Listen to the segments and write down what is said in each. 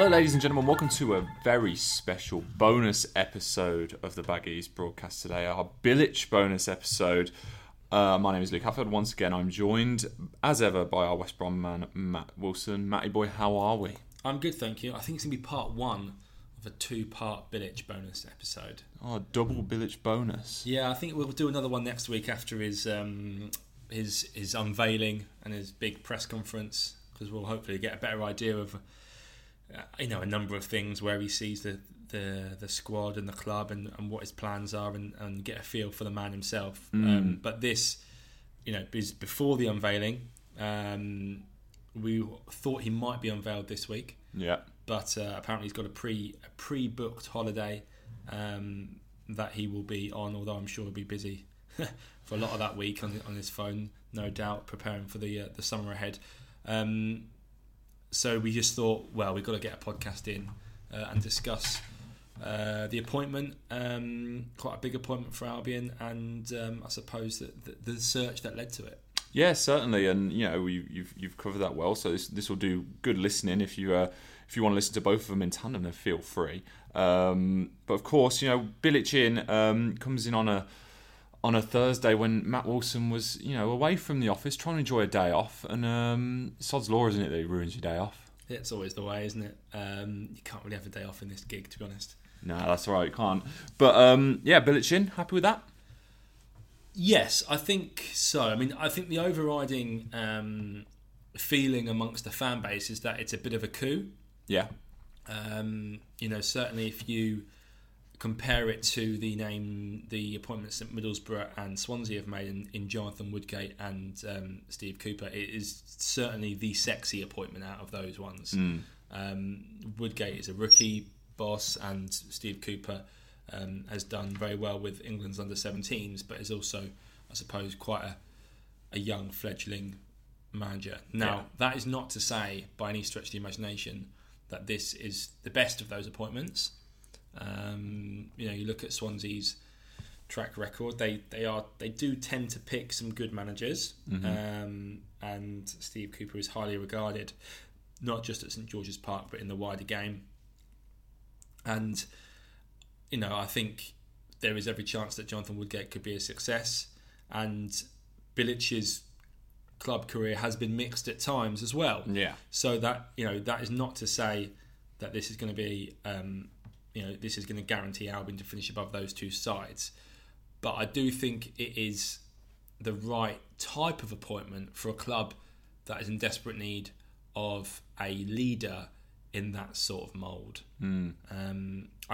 Hello, ladies and gentlemen. Welcome to a very special bonus episode of the Baggies broadcast today, our Bilić bonus episode. My name is Luke Hafford. Once again, I'm joined, as ever, by our West Brom man, Matt Wilson. Matty boy, how are we? I'm good, thank you. I think it's going to be part one of a two-part Bilić bonus episode. Oh, double Bilić bonus. Yeah, I think we'll do another one next week after his unveiling and his big press conference, because we'll hopefully get a better idea of a number of things where he sees the squad and the club and what his plans are and get a feel for the man himself. But this, is before the unveiling. We thought he might be unveiled this week. Yeah. But apparently he's got a pre-booked holiday that he will be on, although I'm sure he'll be busy for a lot of that week on his phone, no doubt, preparing for the summer ahead. So we just thought, well, we've got to get a podcast in and discuss the appointment, quite a big appointment for Albion, and I suppose the search that led to it. Yeah, certainly, and you've covered that well. So this will do good listening if you want to listen to both of them in tandem, then feel free. But of course, Bilić comes in on a Thursday when Matt Wilson was, away from the office trying to enjoy a day off, and sod's law, isn't it, that he ruins your day off? It's always the way, isn't it? You can't really have a day off in this gig, to be honest. No, that's all right, you can't. But Bilić, happy with that? Yes, I think so. I think the overriding feeling amongst the fan base is that it's a bit of a coup. Yeah. Certainly if you compare it to the appointments that Middlesbrough and Swansea have made in Jonathan Woodgate and Steve Cooper, it is certainly the sexy appointment out of those ones. Woodgate is a rookie boss, and Steve Cooper has done very well with England's under-17s, but is also, I suppose, quite a young fledgling manager. Now, That is not to say, by any stretch of the imagination, that this is the best of those appointments. You look at Swansea's track record; they do tend to pick some good managers, and Steve Cooper is highly regarded, not just at St George's Park but in the wider game. And I think there is every chance that Jonathan Woodgate could be a success, and Bilic's club career has been mixed at times as well. Yeah. So that that is not to say that this is going to be. This is going to guarantee Albion to finish above those two sides. But I do think it is the right type of appointment for a club that is in desperate need of a leader in that sort of mould. I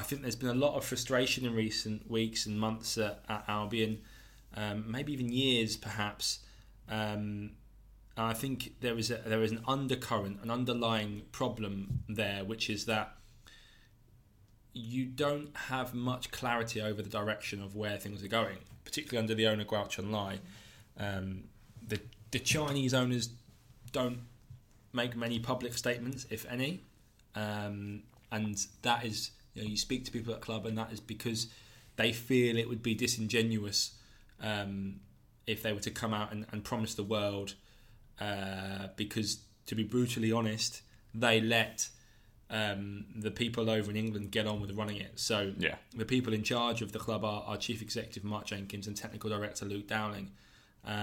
think there's been a lot of frustration in recent weeks and months at Albion, maybe even years perhaps. And I think there is an undercurrent, an underlying problem there, which is that you don't have much clarity over the direction of where things are going, particularly under the owner Guochuan Lai. The Chinese owners don't make many public statements, if any, and that is you speak to people at the club, and that is because they feel it would be disingenuous if they were to come out and promise the world, because to be brutally honest, they let the people over in England get on with running it. So The people in charge of the club are Chief Executive Mark Jenkins and Technical Director Luke Dowling.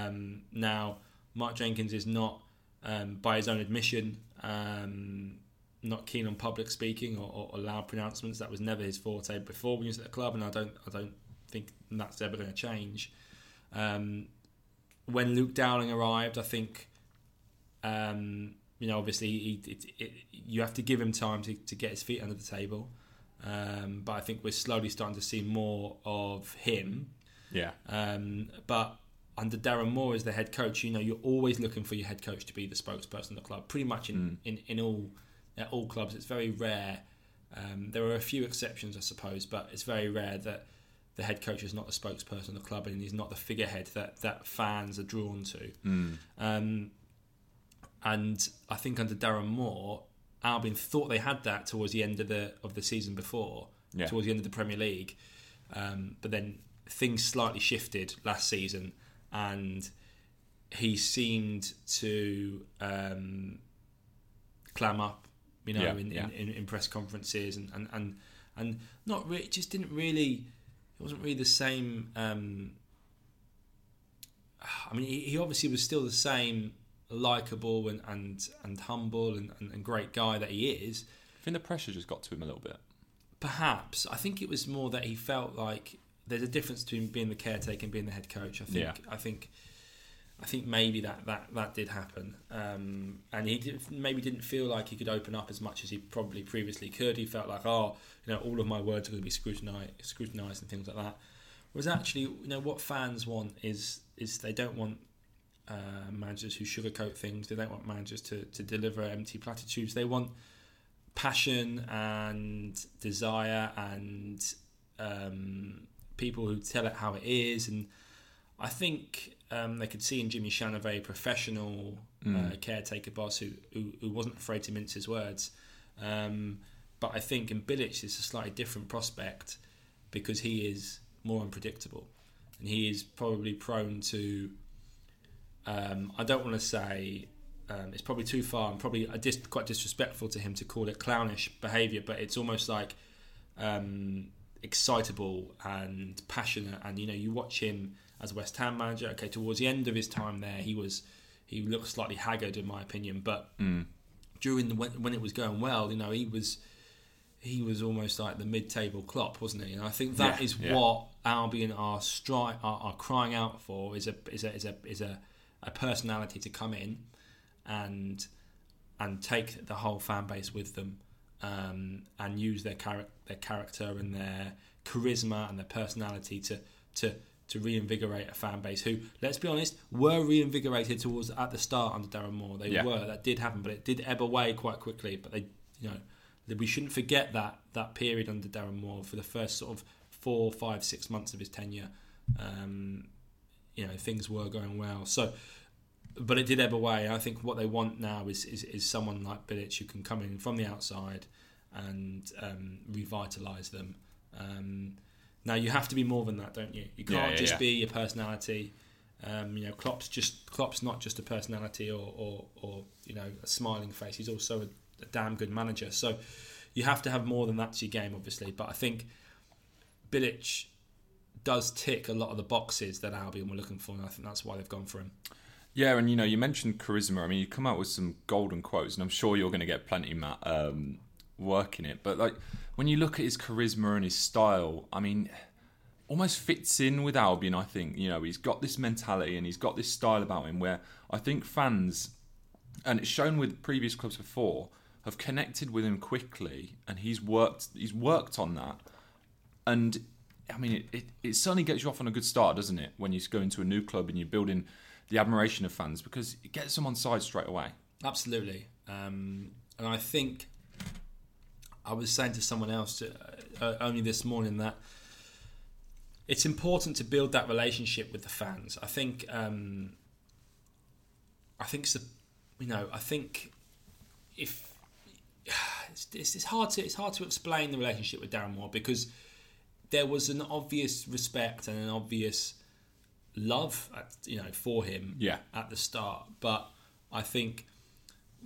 Now, Mark Jenkins is not, by his own admission, not keen on public speaking or loud pronouncements. That was never his forte before when he was at the club, and I don't think that's ever going to change. When Luke Dowling arrived, I think... obviously, you have to give him time to get his feet under the table. But I think we're slowly starting to see more of him. Yeah. But under Darren Moore as the head coach, you're always looking for your head coach to be the spokesperson of the club. Pretty much in all clubs, it's very rare. There are a few exceptions, I suppose, but it's very rare that the head coach is not the spokesperson of the club and he's not the figurehead that fans are drawn to. And I think under Darren Moore, Albion thought they had that towards the end of the season before, towards the end of the Premier League. But then things slightly shifted last season, and he seemed to clam up you know, in press conferences and not really, just didn't really, it wasn't really the same. I mean, he obviously was still the same likeable and humble and great guy that he is. I think the pressure just got to him a little bit. Perhaps. I think it was more that he felt like there's a difference between being the caretaker and being the head coach. I think maybe that did happen, and he maybe didn't feel like he could open up as much as he probably previously could. He felt like, all of my words are going to be scrutinised and things like that. Whereas actually, what fans want is they don't want managers who sugarcoat things. They don't want managers to deliver empty platitudes. They want passion and desire and people who tell it how it is. And I think they could see in Jimmy Shan a very professional caretaker boss who wasn't afraid to mince his words. But I think in Bilić it's a slightly different prospect because he is more unpredictable and he is probably prone to I don't want to say it's probably too far and probably quite disrespectful to him to call it clownish behaviour, but it's almost like excitable and passionate. And you watch him as West Ham manager. Okay, towards the end of his time there, he looked slightly haggard in my opinion. But during when it was going well, he was almost like the mid-table Klopp, wasn't he? And I think that is what Albion are crying out for is a personality to come in and take the whole fan base with them, and use their character and their charisma and their personality to reinvigorate a fan base who, let's be honest, were reinvigorated at the start under Darren Moore. They were. That did happen, but it did ebb away quite quickly. But we shouldn't forget that period under Darren Moore for the first sort of 4, 5, 6 months of his tenure. Things were going well. So. But it did ebb away. I think what they want now is someone like Bilić who can come in from the outside and revitalise them. Now you have to be more than that, don't you? You can't just be a personality. Klopp's not just a personality or a smiling face. He's also a damn good manager. So you have to have more than that to your game, obviously. But I think Bilić does tick a lot of the boxes that Albion were looking for, and I think that's why they've gone for him. Yeah, and you mentioned charisma. I mean, you come out with some golden quotes, and I'm sure you're going to get plenty, Matt, working it. But when you look at his charisma and his style, I mean, almost fits in with Albion, I think. He's got this mentality and he's got this style about him where I think fans, and it's shown with previous clubs before, have connected with him quickly, and he's worked on that. And, I mean, it certainly gets you off on a good start, doesn't it, when you go into a new club and you're building the admiration of fans, because it gets them on side straight away. Absolutely. And I think I was saying to someone else only this morning that it's important to build that relationship with the fans. It's hard to explain the relationship with Darren Moore because there was an obvious respect and an obvious love for him at the start, but I think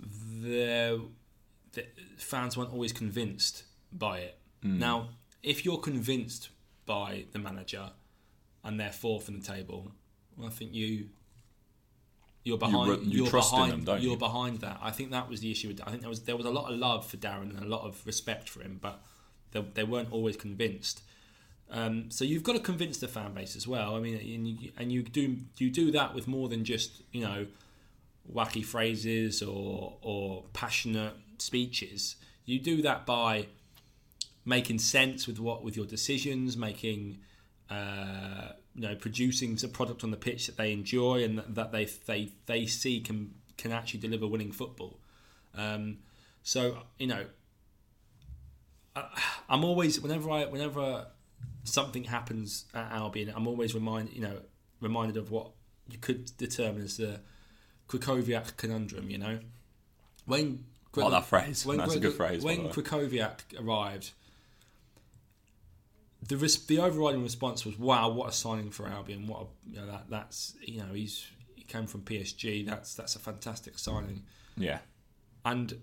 the fans weren't always convinced by it. Now if you're convinced by the manager and they're fourth in the table, well, I think you're behind that. I think that was the issue. I think there was a lot of love for Darren and a lot of respect for him, but they weren't always convinced. So you've got to convince the fan base as well. I mean, and you do that with more than just wacky phrases or passionate speeches. You do that by making sense with your decisions, producing a product on the pitch that they enjoy and that they see can actually deliver winning football. I'm always whenever something happens at Albion, I'm always reminded of what you could determine as the Krakowiak conundrum. When Krakowiak arrived, the overriding response was, "Wow, what a signing for Albion! He came from PSG. That's a fantastic signing." Yeah, and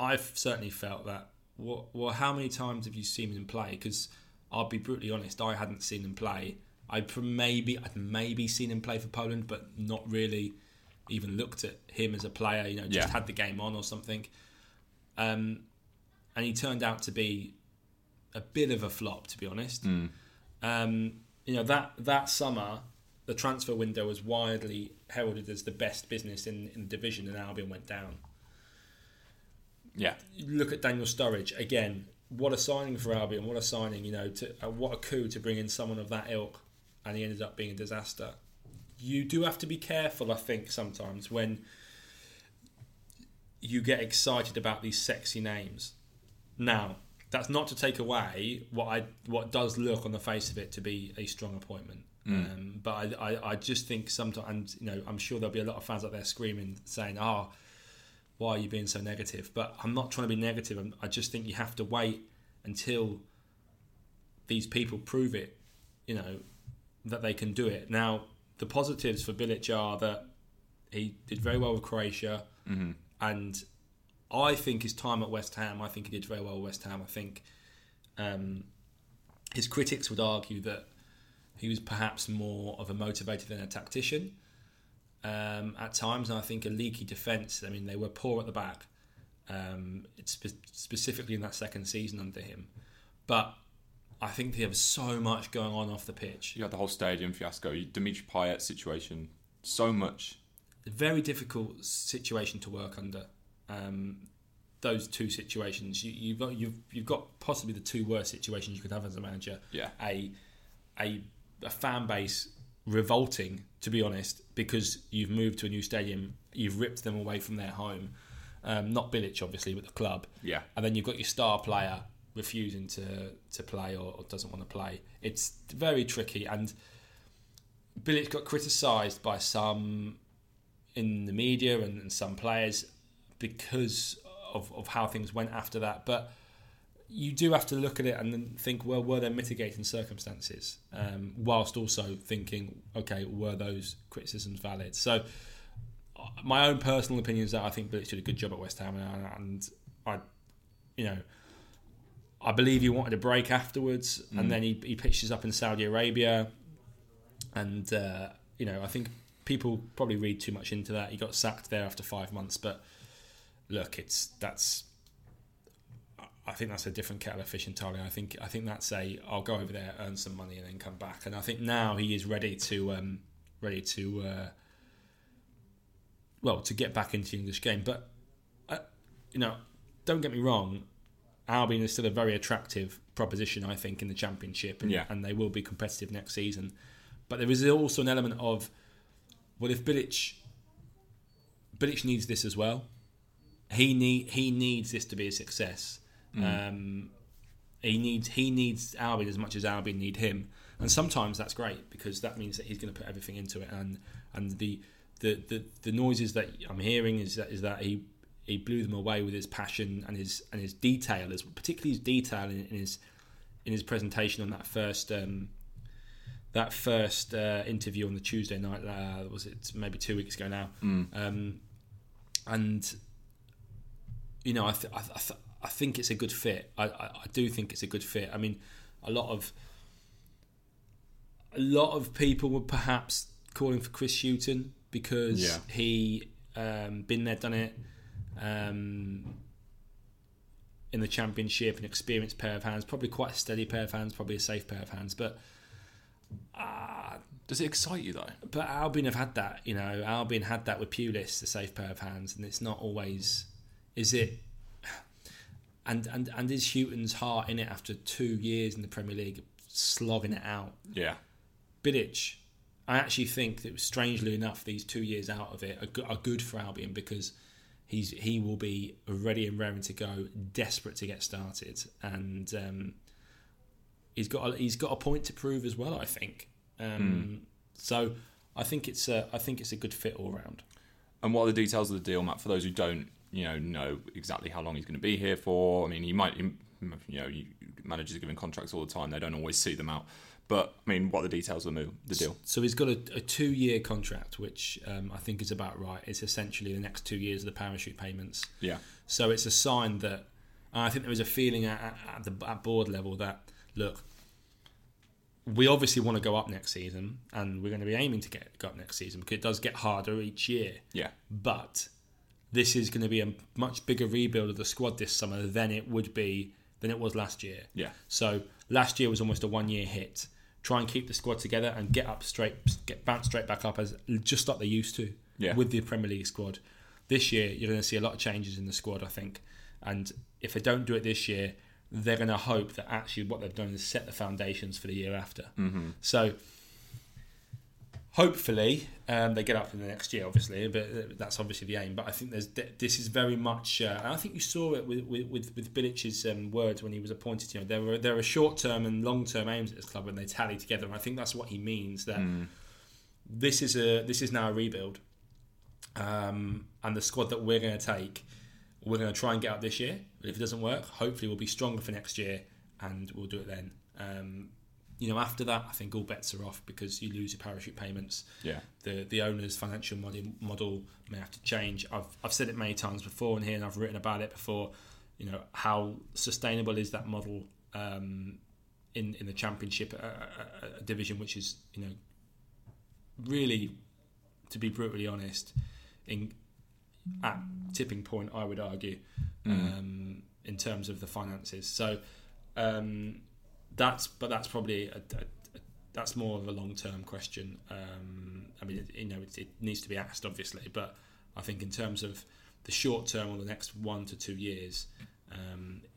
I've certainly felt that. Well, how many times have you seen him play? Because I'll be brutally honest, I hadn't seen him play. I'd maybe seen him play for Poland, but not really even looked at him as a player. You know, just had the game on or something. And he turned out to be a bit of a flop, to be honest. You know, that summer, the transfer window was widely heralded as the best business in the division, and Albion went down. Yeah. You look at Daniel Sturridge again. What a signing for Albion! What a signing! You know, what a coup to bring in someone of that ilk, and he ended up being a disaster. You do have to be careful, I think, sometimes when you get excited about these sexy names. Now, that's not to take away what does look on the face of it to be a strong appointment. But I just think sometimes, you know, I'm sure there'll be a lot of fans out there screaming, saying, why are you being so negative? But I'm not trying to be negative. I just think you have to wait until these people prove it, you know, that they can do it. Now, the positives for Bilić are that he did very well with Croatia, and I think his time at West Ham, I think he did very well at West Ham. I think his critics would argue that he was perhaps more of a motivator than a tactician at times. And I think a leaky defence, I mean, they were poor at the back, specifically in that second season under him. But I think there was so much going on off the pitch. You had the whole stadium fiasco, Dimitri Payet situation, so much. A very difficult situation to work under. Those two situations, you've got possibly the two worst situations you could have as a manager. Yeah. A fan base revolting, to be honest, because you've moved to a new stadium, you've ripped them away from their home. Not Bilić, obviously, but the club. Yeah. And then you've got your star player refusing to play or doesn't want to play. It's very tricky, and Bilić got criticised by some in the media and some players because of how things went after that. But you do have to look at it and then think, well, were there mitigating circumstances? Whilst also thinking, okay, were those criticisms valid? So my own personal opinion is that I think Bilić did a good job at West Ham, and I believe he wanted a break afterwards, and then he pitches up in Saudi Arabia, and I think people probably read too much into that. He got sacked there after 5 months, but look, I think that's a different kettle of fish entirely. I think that's I'll go over there, earn some money, and then come back. And I think now he is ready to get back into the English game. But don't get me wrong, Albion is still a very attractive proposition, I think, in the Championship, and they will be competitive next season. But there is also an element of, well, if Bilić needs this as well. He needs this to be a success. He needs Albion as much as Albion need him, and sometimes that's great because that means that he's going to put everything into it. And the noises that I'm hearing is that he blew them away with his passion and his detail, particularly his detail in his presentation on that first interview on the Tuesday night. Was it maybe 2 weeks ago now? And you know, I think it's a good fit. I do think it's a good fit. I mean, a lot of people were perhaps calling for Chris Hughton because he been there, done it in the Championship, an experienced pair of hands, probably quite a steady pair of hands, probably a safe pair of hands. But does it excite you though? But Albion have had that. You know, Albion had that with Pulis, the safe pair of hands, and it's not always. Is it? And is Hughton's heart in it after 2 years in the Premier League, slogging it out? Yeah. Bilić, I actually think that, strangely enough, these 2 years out of it are good for Albion because he will be ready and raring to go, desperate to get started, and he's got a point to prove as well, I think. So I think it's a good fit all round. And what are the details of the deal, Matt? For those who don't. Know exactly how long he's going to be here for. I mean, managers are given contracts all the time. They don't always see them out. But, I mean, what are the details of the deal? So he's got a 2-year contract, which I think is about right. It's essentially the next 2 years of the parachute payments. Yeah. So it's a sign that, I think there was a feeling at board level that, look, we obviously want to go up next season, and we're going to be aiming to go up next season, because it does get harder each year. Yeah. But this is going to be a much bigger rebuild of the squad this summer than it was last year. Yeah. So last year was almost a 1-year hit. Try and keep the squad together and bounce straight back up, as just like they used to with the Premier League squad. This year, you're going to see a lot of changes in the squad, I think. And if they don't do it this year, they're going to hope that actually what they've done is set the foundations for the year after. Mm-hmm. So hopefully they get up in the next year, obviously, but that's obviously the aim. But I think this is very much, and I think you saw it with Bilic's words when he was appointed. You know, there are short-term and long-term aims at this club, and they tally together. And I think that's what he means, that this is now a rebuild, and the squad that we're going to take. We're going to try and get up this year. If it doesn't work, hopefully we'll be stronger for next year, and we'll do it then. After that, I think all bets are off, because you lose your parachute payments. Yeah. The owner's financial model may have to change. I've said it many times before in here, and I've written about it before. You know, how sustainable is that model in the Championship, a division which is, you know, really, to be brutally honest, at tipping point, I would argue, in terms of the finances. So that's probably that's more of a long-term question. I mean, it needs to be asked, obviously, but I think in terms of the short term, or the next 1 to 2 years,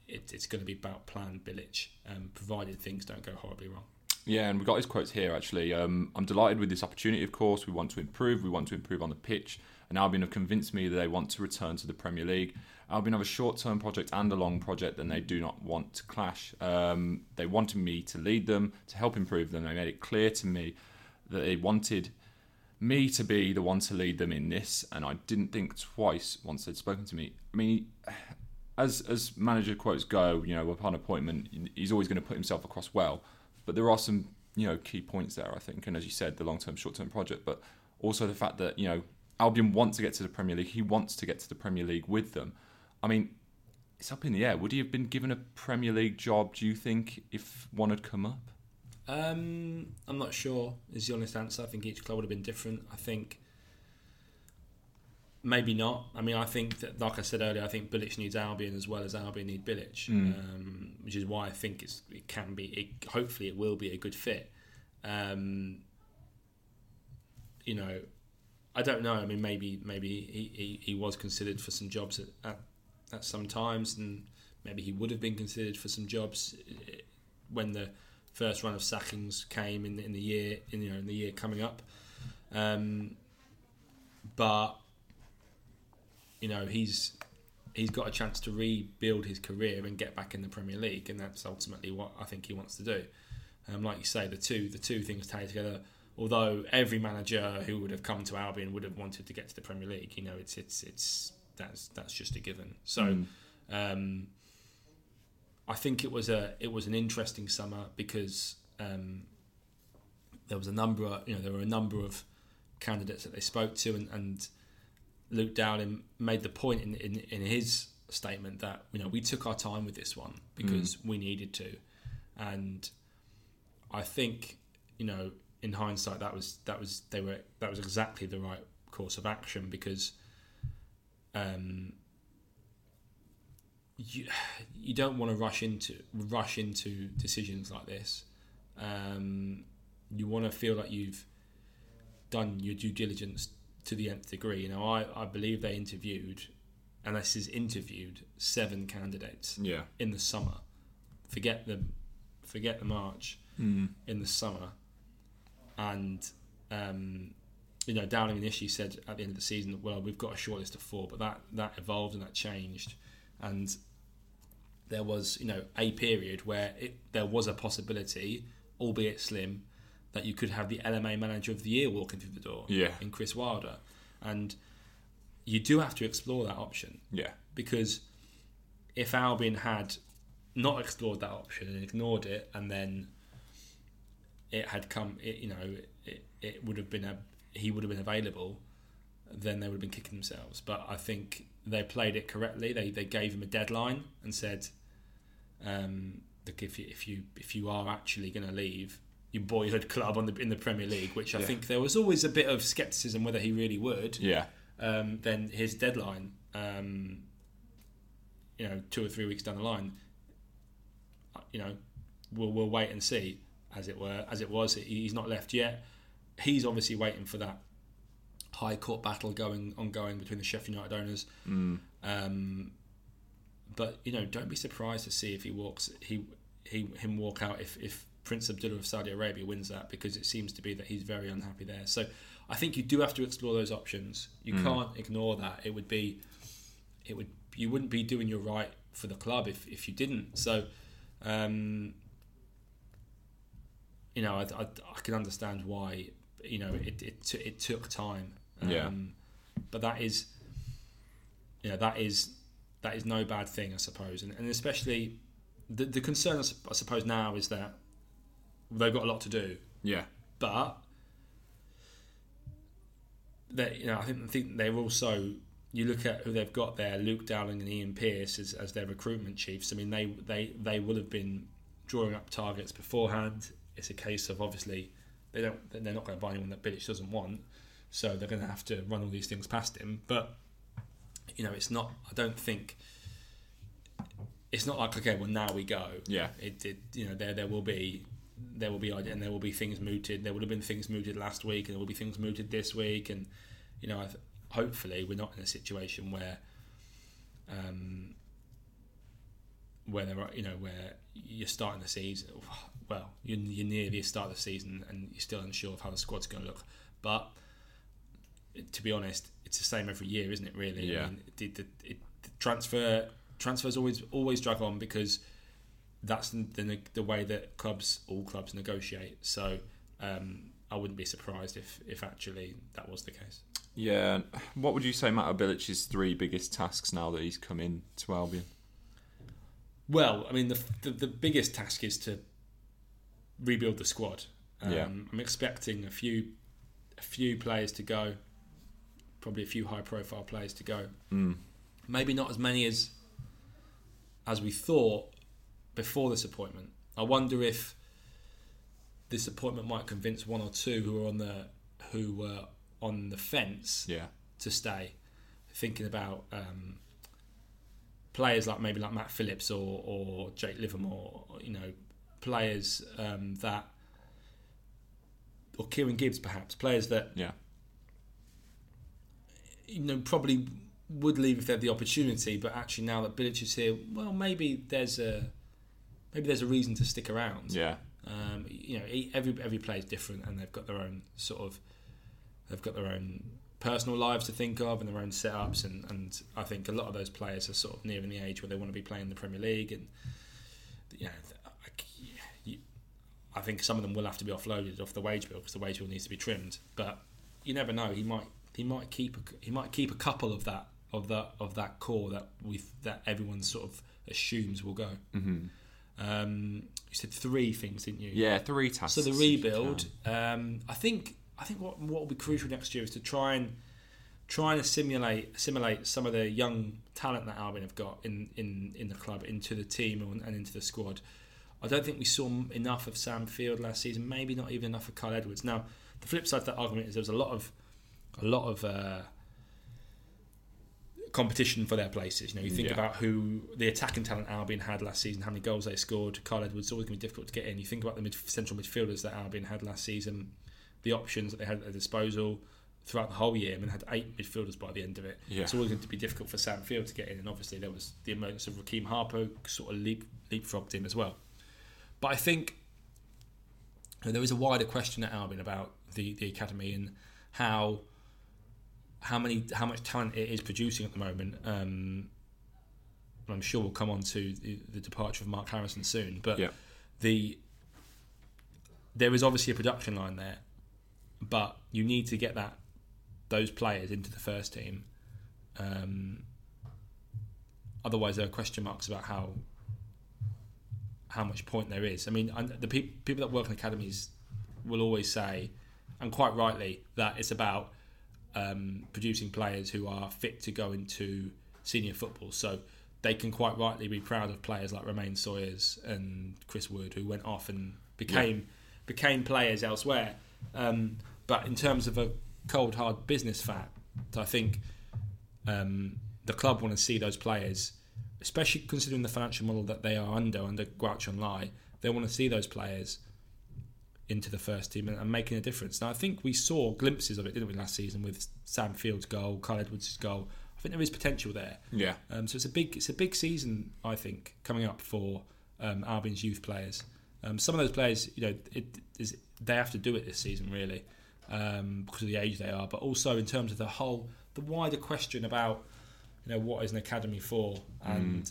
it's going to be about Plan Bilić, provided things don't go horribly wrong. Yeah, and we've got his quotes here, actually. I'm delighted with this opportunity, of course. We want to improve. We want to improve on the pitch. And Albion have convinced me that they want to return to the Premier League. Albion have a short-term project and a long project, and they do not want to clash. They wanted me to lead them, to help improve them. They made it clear to me that they wanted me to be the one to lead them in this, and I didn't think twice once they'd spoken to me. I mean, as manager quotes go, you know, upon appointment, he's always going to put himself across well. But there are some, you know, key points there, I think. And as you said, the long-term, short-term project, but also the fact that, you know, Albion want to get to the Premier League. He wants to get to the Premier League with them. I mean, it's up in the air. Would he have been given a Premier League job, do you think, if one had come up? I'm not sure, is the honest answer. I think each club would have been different. I think maybe not. I mean, I think that, like I said earlier, I think Bilić needs Albion as well as Albion need Bilić, which is why I think hopefully it will be a good fit. You know, I don't know. I mean, maybe he was considered for some jobs at some times, and maybe he would have been considered for some jobs when the first run of sackings came in the year coming up. But you know, he's got a chance to rebuild his career and get back in the Premier League, and that's ultimately what I think he wants to do. Like you say, the two things tied together. Although every manager who would have come to Albion would have wanted to get to the Premier League, you know, that's just a given. So, I think it was an interesting summer, because there were a number of candidates that they spoke to, and Luke Dowling made the point in his statement that, you know, we took our time with this one because we needed to, and I think, you know, in hindsight, that was exactly the right course of action, because you don't want to rush into decisions like this. You want to feel like you've done your due diligence to the nth degree. You know, I believe they interviewed 7 candidates in the summer. Forget the March, in the summer. And, you know, Dowling initially said at the end of the season, well, we've got a short list of 4, but that evolved and that changed. And there was, you know, a period where there was a possibility, albeit slim, that you could have the LMA Manager of the Year walking through the door in Chris Wilder. And you do have to explore that option. Yeah. Because if Albion had not explored that option and ignored it, and then it had come, it would have been he would have been available, then they would have been kicking themselves. But I think they played it correctly. They gave him a deadline and said, look, if you are actually going to leave your boyhood club in the Premier League, which I think there was always a bit of scepticism whether he really would. Yeah. Then his deadline, 2 or 3 weeks down the line, we'll wait and see, as it were. As it was, he's not left yet. He's obviously waiting for that high court battle ongoing between the Sheffield United owners. Mm. But don't be surprised to see if he walks. Him walk out if Prince Abdullah of Saudi Arabia wins that, because it seems to be that he's very unhappy there. So I think you do have to explore those options. You can't ignore that. You wouldn't be doing your right for the club if you didn't. So, I can understand why. It took time. But that is no bad thing, I suppose. And especially the concern, I suppose, now is that they've got a lot to do. Yeah. But that I think they're also. You look at who they've got there, Luke Dowling and Ian Pearce as their recruitment chiefs. I mean, they will have been drawing up targets beforehand. It's a case of, obviously, they're not going to buy anyone that Bilić doesn't want, so they're going to have to run all these things past him. But it's not. I don't think it's not like, okay, well, now we go. Yeah. There will be things mooted. There would have been things mooted last week, and there will be things mooted this week, and hopefully we're not in a situation where you're starting the season. Well, you're near the start of the season and you're still unsure of how the squad's going to look. But to be honest, it's the same every year, isn't it? Really, yeah. I mean, the transfers always drag on, because that's the way that all clubs negotiate. So I wouldn't be surprised if actually that was the case. Yeah, what would you say Matt Bilic's three biggest tasks now that he's come in to Albion? Well, I mean, the biggest task is to rebuild the squad. I'm expecting a few players to go, probably a few high-profile players to go. Mm. Maybe not as many as we thought before this appointment. I wonder if this appointment might convince one or two who were on the fence to stay, thinking about players like Matt Phillips or Jake Livermore, players that, or Kieran Gibbs perhaps, players that probably would leave if they had the opportunity, but actually now that Bilić is here, well, maybe there's a reason to stick around. Yeah. Every player is different, and they've got their own personal lives to think of and their own setups, and I think a lot of those players are sort of nearing the age where they want to be playing the Premier League, and I think some of them will have to be offloaded off the wage bill because the wage bill needs to be trimmed. But you never know; he might keep a couple of that core that everyone sort of assumes will go. Mm-hmm. You said three things, didn't you? Yeah, three tasks. So the rebuild, I think what will be crucial next year is to try and assimilate some of the young talent that Albion have got in the club into the team and into the squad. I don't think we saw enough of Sam Field last season. Maybe not even enough of Kyle Edwards. Now, the flip side to that argument is there was a lot of competition for their places. You think about who the attacking talent Albion had last season, how many goals they scored. Kyle Edwards, always going to be difficult to get in. You think about the central midfielders that Albion had last season, the options that they had at their disposal throughout the whole year. I mean, they had 8 midfielders by the end of it. Yeah. It's always going to be difficult for Sam Field to get in, and obviously there was the emergence of Rekeem Harper, sort of leapfrogged him as well. But I think there is a wider question at Albion about the academy and how much talent it is producing at the moment. I'm sure we'll come on to the departure of Mark Harrison soon, but there is obviously a production line there. But you need to get those players into the first team. Otherwise, there are question marks about how much point there is. I mean, the people that work in academies will always say, and quite rightly, that it's about producing players who are fit to go into senior football. So they can quite rightly be proud of players like Romain Sawyers and Chris Wood, who went off and became players elsewhere. But in terms of a cold, hard business fact, I think the club want to see those players, especially considering the financial model that they are under Guochuan Lai, they want to see those players into the first team and making a difference. Now, I think we saw glimpses of it, didn't we, last season with Sam Field's goal, Kyle Edwards' goal. I think there is potential there. Yeah. So it's a big season, I think, coming up for Albion's youth players. Some of those players, you know, they have to do it this season, really, because of the age they are. But also in terms of the wider question about, you know, what is an academy for? And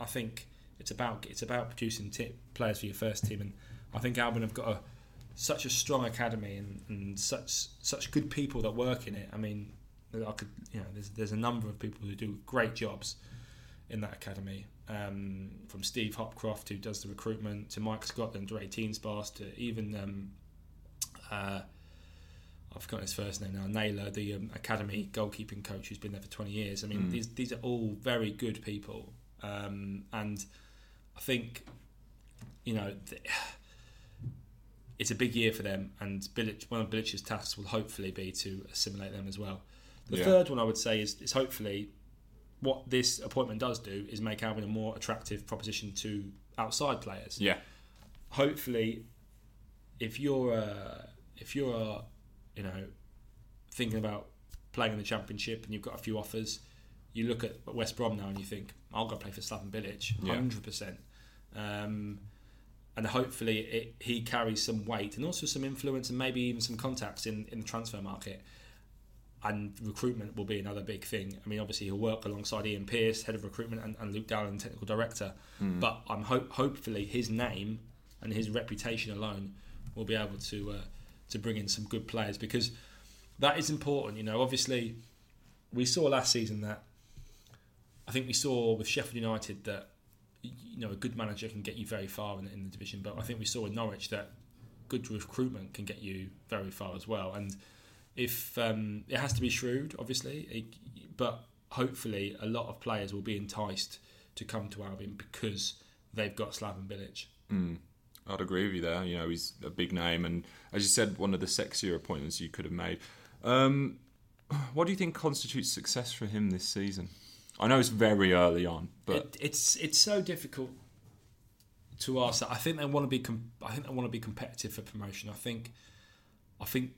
I think it's about producing players for your first team. And I think Albion have got such a strong academy and such good people that work in it. I mean, there's a number of people who do great jobs in that academy. From Steve Hopcroft, who does the recruitment, to Mike Scotland, to 18s boss, to even I've forgotten his first name now, Naylor, the academy goalkeeping coach who's been there for 20 years. I mean, these are all very good people. And I think, you know, it's a big year for them, and Bilić, one of Bilic's tasks will hopefully be to assimilate them as well. The third one I would say is hopefully what this appointment does do is make Albion a more attractive proposition to outside players. Yeah. Hopefully, if you're you know, thinking about playing in the Championship and you've got a few offers, you look at West Brom now and you think, I'll go play for Slaven Bilić, 100%. And hopefully he carries some weight and also some influence and maybe even some contacts in the transfer market. And recruitment will be another big thing. I mean, obviously he'll work alongside Ian Pearce, head of recruitment, and Luke Dowling, technical director. But I'm hopefully his name and his reputation alone will be able to bring in some good players, because that is important. You know, obviously we saw last season that I think we saw with Sheffield United that, you know, a good manager can get you very far in the division, but I think we saw in Norwich that good recruitment can get you very far as well. And if it has to be shrewd, obviously, but hopefully a lot of players will be enticed to come to Albion because they've got Slaven Bilić. I'd agree with you there. You know, he's a big name, and as you said, one of the sexier appointments you could have made. What do you think constitutes success for him this season? I know it's very early on, but it's so difficult to ask that. I think they want to be competitive for promotion. I think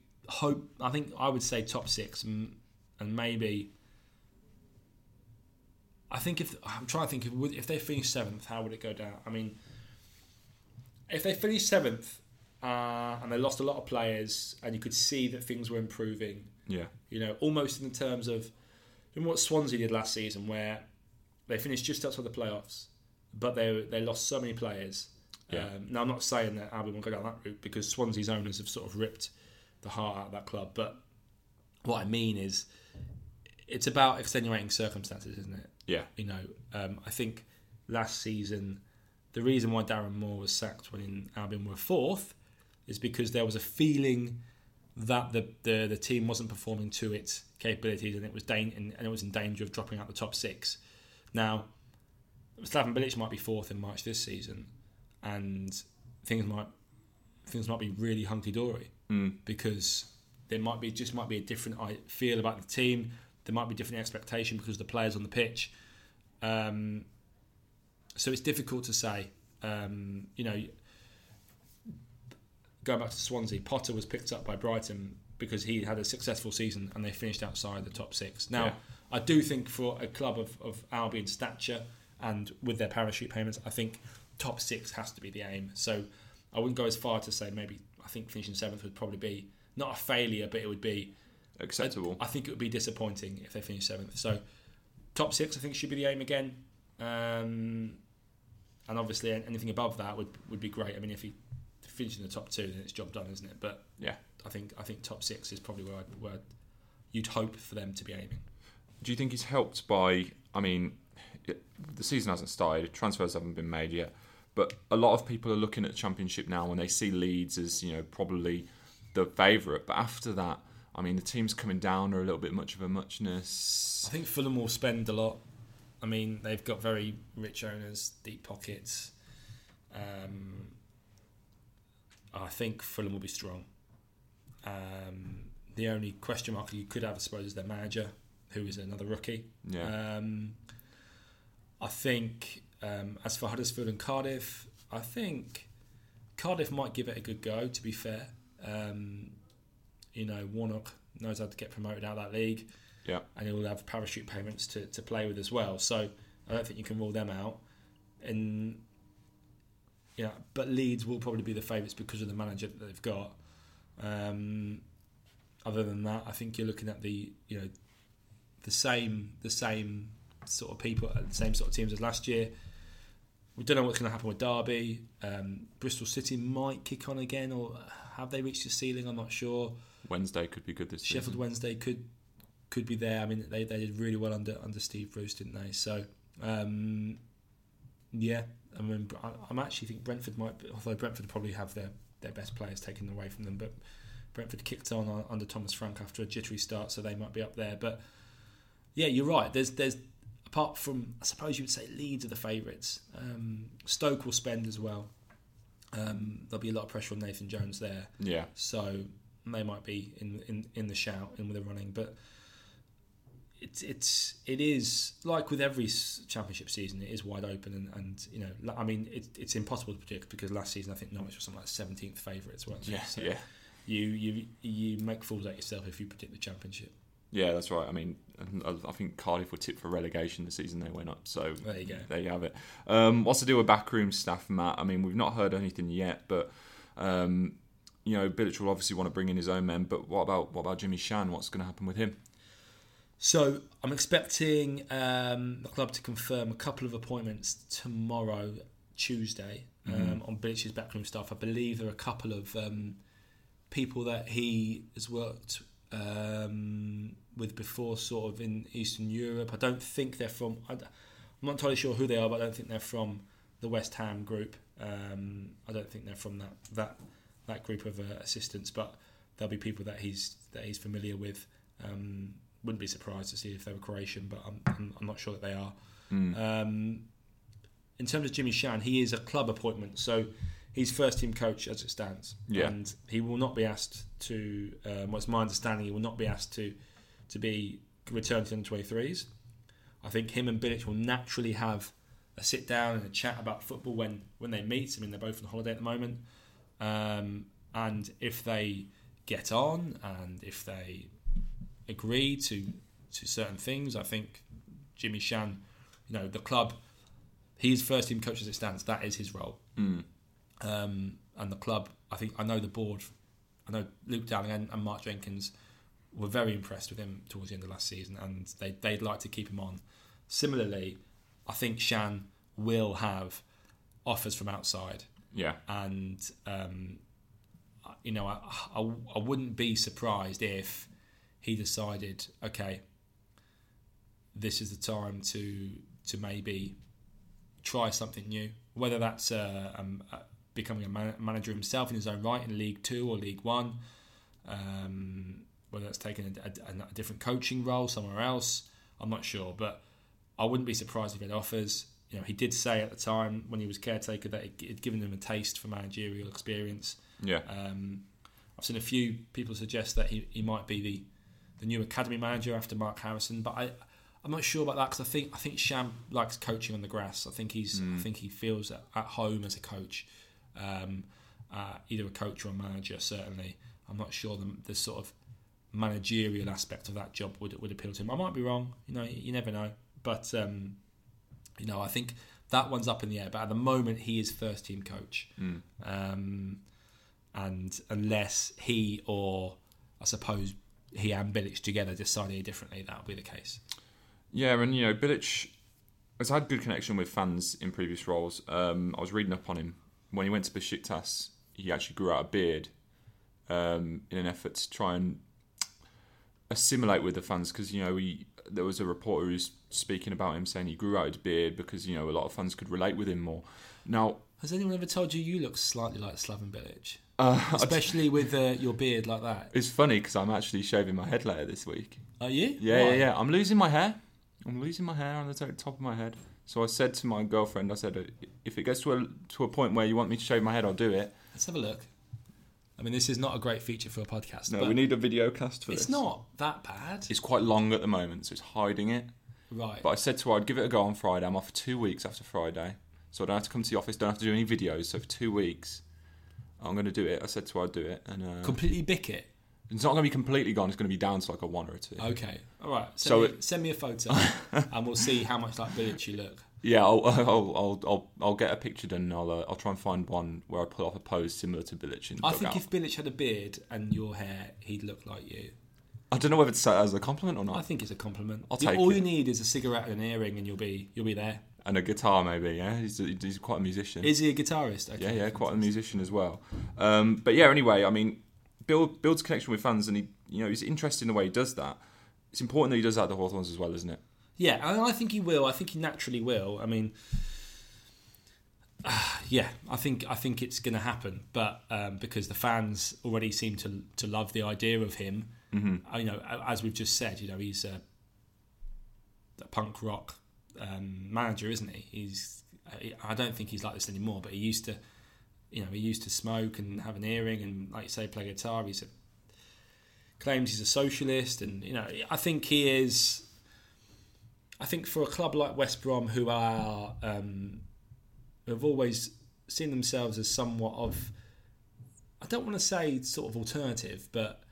I would say top six, and maybe I think if they finish seventh, how would it go down? I mean, if they finished seventh and they lost a lot of players, and you could see that things were improving, you know, almost in the terms of what Swansea did last season, where they finished just outside the playoffs, but they lost so many players. Now I'm not saying that Albion will go down that route, because Swansea's owners have sort of ripped the heart out of that club, but what I mean is it's about extenuating circumstances, isn't it? Yeah. You know, I think last season the reason why Darren Moore was sacked when Albion were fourth is because there was a feeling that the team wasn't performing to its capabilities, and it was in danger of dropping out the top six. Now, Slaven Bilić might be fourth in March this season, and things might be really hunky dory because there might be a different feel about the team. There might be different expectation because of the players on the pitch. So it's difficult to say. You know, going back to Swansea, Potter was picked up by Brighton because he had a successful season and they finished outside the top six. Now, I do think for a club of Albion's stature and with their parachute payments, I think top six has to be the aim. So I wouldn't go as far to say maybe I think finishing seventh would probably be not a failure, but it would be acceptable. I think it would be disappointing if they finished seventh. So top six, I think, should be the aim again. And obviously anything above that would be great. I mean, if he finishes in the top two, then it's job done, isn't it? But I think top six is probably where you'd hope for them to be aiming. Do you think he's helped by, I mean, the season hasn't started, transfers haven't been made yet, But a lot of people are looking at the Championship now and they see Leeds as, you know, probably the favourite. But after that, I mean, the teams coming down are a little bit much of a muchness. I think Fulham will spend a lot. I mean, they've got very rich owners, deep pockets. I think Fulham will be strong. The only question mark you could have, I suppose, is their manager, who is another rookie. Yeah. I think... as for Huddersfield and Cardiff, I think Cardiff might give it a good go, to be fair. You know, Warnock knows how to get promoted out of that league. Yeah. And he'll have parachute payments to play with as well. So I don't think you can rule them out. And yeah, but Leeds will probably be the favourites because of the manager that they've got. Other than that, I think you're looking at the, you know, the same sort of people, the same sort of teams as last year. We don't know what's going to happen with Derby. Bristol City might kick on again, or have they reached the ceiling? I'm not sure. Wednesday could be good this season. Sheffield Wednesday could be there. I mean, they did really well under Steve Bruce, didn't they? So, yeah. I mean, I'm actually think Brentford might, although Brentford probably have their best players taken away from them, but Brentford kicked on under Thomas Frank after a jittery start, so they might be up there. But yeah, you're right. There's apart from, I suppose you would say Leeds are the favourites. Stoke will spend as well. There'll be a lot of pressure on Nathan Jones there. Yeah. So they might be in the shout, in with the running. But it is like with every championship season, it is wide open, and you know, I mean, it's impossible to predict, because last season I think Norwich was something like 17th favourites, weren't they? Yeah. So yeah. You make fools out of yourself if you predict the championship. Yeah, that's right. I mean, I think Cardiff were tipped for relegation the season they went up. So there you go. There you have it. What's to do with backroom staff, Matt? I mean, we've not heard anything yet, but you know, Bilić will obviously want to bring in his own men. But what about Jimmy Shan? What's going to happen with him? So I'm expecting the club to confirm a couple of appointments tomorrow, Tuesday, on Bilic's backroom staff. I believe there are a couple of people that he has worked with. With before, sort of in Eastern Europe. I don't think they're from, I'm not entirely sure who they are, but I don't think they're from the West Ham group. I don't think they're from that group of assistants, but there'll be people that he's familiar with. Wouldn't be surprised to see if they were Croatian, but I'm not sure that they are. In terms of Jimmy Shan, he is a club appointment, so he's first team coach as it stands. Yeah. And he will not be asked to, what's my understanding, he will not be asked to be returned to the under-23s. I think him and Bilić will naturally have a sit down and a chat about football when they meet. I mean, they're both on holiday at the moment. And if they get on and if they agree to certain things, I think Jimmy Shan, you know, the club, he's first team coach as it stands. That is his role. Mm. And the club, I think, I know the board, I know Luke Dowling and Mark Jenkins were very impressed with him towards the end of last season, and they'd like to keep him on. Similarly, I think Shan will have offers from outside. Yeah. And you know, I wouldn't be surprised if he decided, okay, this is the time to maybe try something new, whether that's becoming a manager himself in his own right in League 2 or League 1, whether that's taking a different coaching role somewhere else. I'm not sure, but I wouldn't be surprised if he had offers. You know, he did say at the time when he was caretaker that it had given him a taste for managerial experience. Yeah. I've seen a few people suggest that he might be the new academy manager after Mark Harrison, but I'm not sure about that, because I think Shan likes coaching on the grass. I think he feels at home as a coach. Either a coach or a manager, certainly. I'm not sure the sort of managerial aspect of that job would appeal to him. I might be wrong, you know, you never know. But you know, I think that one's up in the air. But at the moment, he is first team coach, and unless he, or I suppose he and Bilić together decided differently, that would be the case. Yeah, and you know, Bilić has had good connection with fans in previous roles. I was reading up on him. When he went to Besiktas, he actually grew out a beard in an effort to try and assimilate with the fans, because, you know, there was a reporter who was speaking about him saying he grew out his beard because, you know, a lot of fans could relate with him more. Now, Has anyone ever told you you look slightly like Slaven Bilić? Especially with your beard like that. It's funny because I'm actually shaving my head later this week. Are you? Yeah, why? Yeah. I'm losing my hair. I'm losing my hair on the top of my head. So I said to my girlfriend, I said, if it gets to a point where you want me to shave my head, I'll do it. Let's have a look. I mean, this is not a great feature for a podcast. No, we need a video cast for this. It's not that bad. It's quite long at the moment, so it's hiding it. Right. But I said to her, I'd give it a go on Friday. I'm off for 2 weeks after Friday. So I don't have to come to the office, don't have to do any videos. So for 2 weeks, I'm going to do it. I said to her, I'd do it. And completely bick it? It's not going to be completely gone. It's going to be down to like a one or a two. Okay. All right. Send me a photo and we'll see how much like Bilić you look. Yeah, I'll get a picture done and I'll try and find one where I pull off a pose similar to Bilić. I think if Bilić had a beard and your hair, he'd look like you. I don't know whether to say that as a compliment or not. I think it's a compliment. I'll take all it. You need is a cigarette and an earring and you'll be there. And a guitar maybe, yeah? He's quite a musician. Is he a guitarist? Okay. Yeah, quite a musician as well. But yeah, anyway, I mean, builds connection with fans and he's interested in the way he does that. It's important that he does that at the Hawthorns as well, isn't it? Yeah, and I think he will. I think he naturally will. I mean, yeah, I think it's going to happen. But because the fans already seem to love the idea of him, mm-hmm. As we've just said, he's a punk rock manager, isn't he? I don't think he's like this anymore. But he used to, smoke and have an earring and, like you say, play guitar. He claims he's a socialist, and I think he is. I think for a club like West Brom, who are have always seen themselves as somewhat of, I don't want to say sort of alternative, but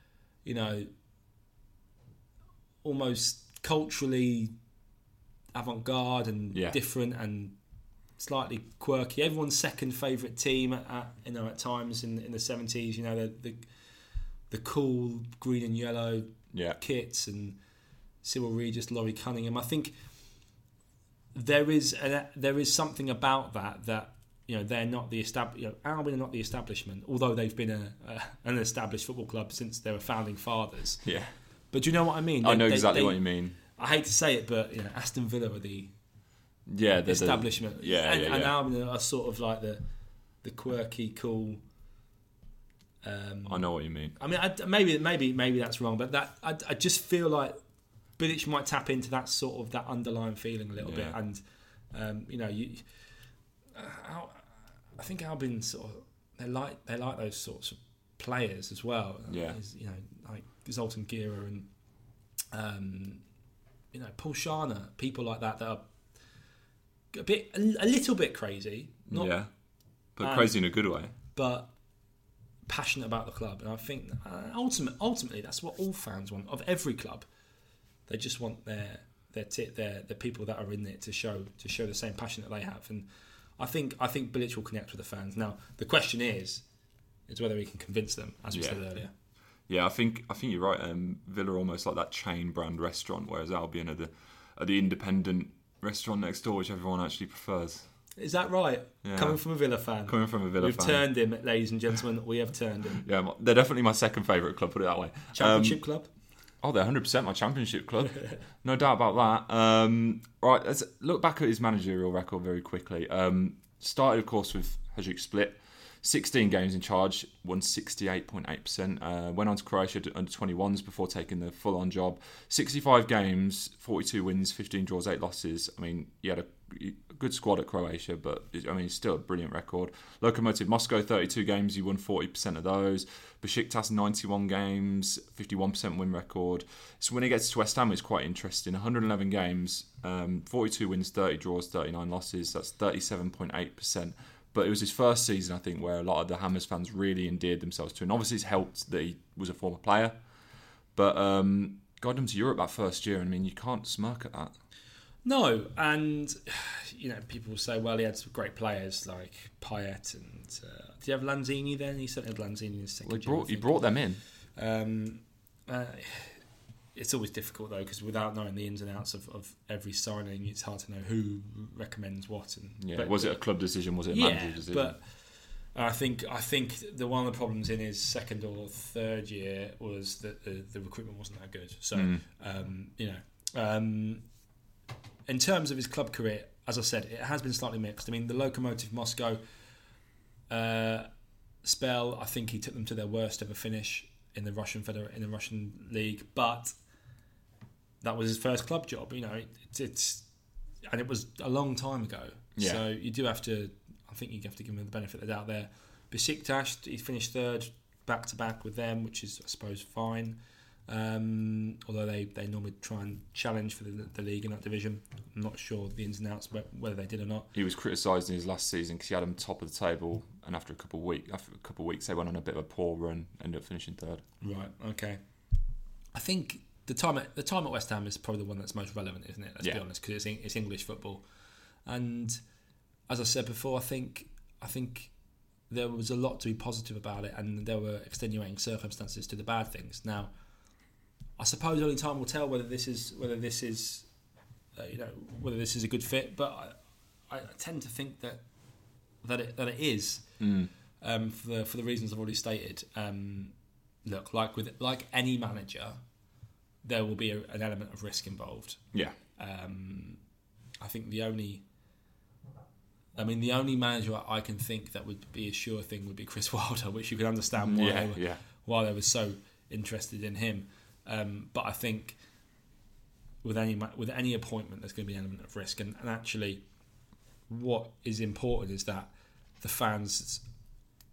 almost culturally avant-garde and different and slightly quirky. Everyone's second favourite team at times in the '70s. The cool green and yellow kits and Cyril Regis, Laurie Cunningham. I think there is something about that they're not the Albion are not the establishment, although they've been an established football club since they were founding fathers. Yeah, but do you know what I mean? I know exactly what you mean. I hate to say it, but Aston Villa are the establishment. And Albion are sort of like the quirky, cool. I know what you mean. I mean, maybe that's wrong, but that I just feel like Bilić might tap into that sort of that underlying feeling a little bit, and I think Albion sort of they like those sorts of players as well. Yeah, like Zoltan Gira and Paul Sharner, people like that are a little bit crazy, but crazy in a good way, but passionate about the club. And I think ultimately that's what all fans want of every club. They just want the people that are in it to show the same passion that they have, and I think Bilić will connect with the fans. Now the question is whether he can convince them, as we said earlier. Yeah, I think you're right. Villa are almost like that chain brand restaurant, whereas Albion are the independent restaurant next door, which everyone actually prefers. Is that right? Yeah. Coming from a Villa fan. We've turned him, ladies and gentlemen. We have turned him. Yeah, they're definitely my second favourite club. Put it that way. Championship club. Oh, they're 100% my championship club. No doubt about that. Right, let's look back at his managerial record very quickly. Started, of course, with Hajduk Split. 16 games in charge, won 68.8%. Went on to Croatia under 21s before taking the full-on job. 65 games, 42 wins, 15 draws, 8 losses. I mean, he had a good squad at Croatia, but it's still a brilliant record. Lokomotiv Moscow, 32 games, he won 40% of those. Besiktas, 91 games, 51% win record. So when he gets to West Ham, it's quite interesting. 111 games, 42 wins, 30 draws, 39 losses. That's 37.8%. But it was his first season, I think, where a lot of the Hammers fans really endeared themselves to him. Obviously, it's helped that he was a former player. But got him to Europe that first year. I mean, you can't smirk at that. No, and people say, well, he had some great players like Payet and did he have Lanzini then? He certainly had Lanzini in his second year. He brought them in. It's always difficult though, because without knowing the ins and outs of every signing, it's hard to know who recommends what. And was it a club decision? Was it a manager decision? But I think the one of the problems in his second or third year was that the recruitment wasn't that good. So in terms of his club career, as I said, it has been slightly mixed. I mean, the Lokomotiv Moscow spell. I think he took them to their worst ever finish in the Russian league, but that was his first club job. You know, and it was a long time ago. Yeah. So I think you have to give him the benefit of the doubt there. Besiktas, he finished third back to back with them, which is, I suppose, fine. Although they normally try and challenge for the league in that division. I'm not sure the ins and outs whether they did or not. He was criticised in his last season because he had them top of the table, and after a couple of weeks they went on a bit of a poor run, ended up finishing third. Right, okay. I think the time at West Ham is probably the one that's most relevant, isn't it? Let's be honest, because it's English football, and as I said before, I think there was a lot to be positive about it, and there were extenuating circumstances to the bad things. Now, I suppose only time will tell whether this is a good fit, but I tend to think that it is for the reasons I've already stated. Look, like any manager, there will be an element of risk involved. Yeah. I think the only manager I can think that would be a sure thing would be Chris Wilder, which you can understand why they were so interested in him. But I think with any appointment, there's going to be an element of risk. And actually, what is important is that the fans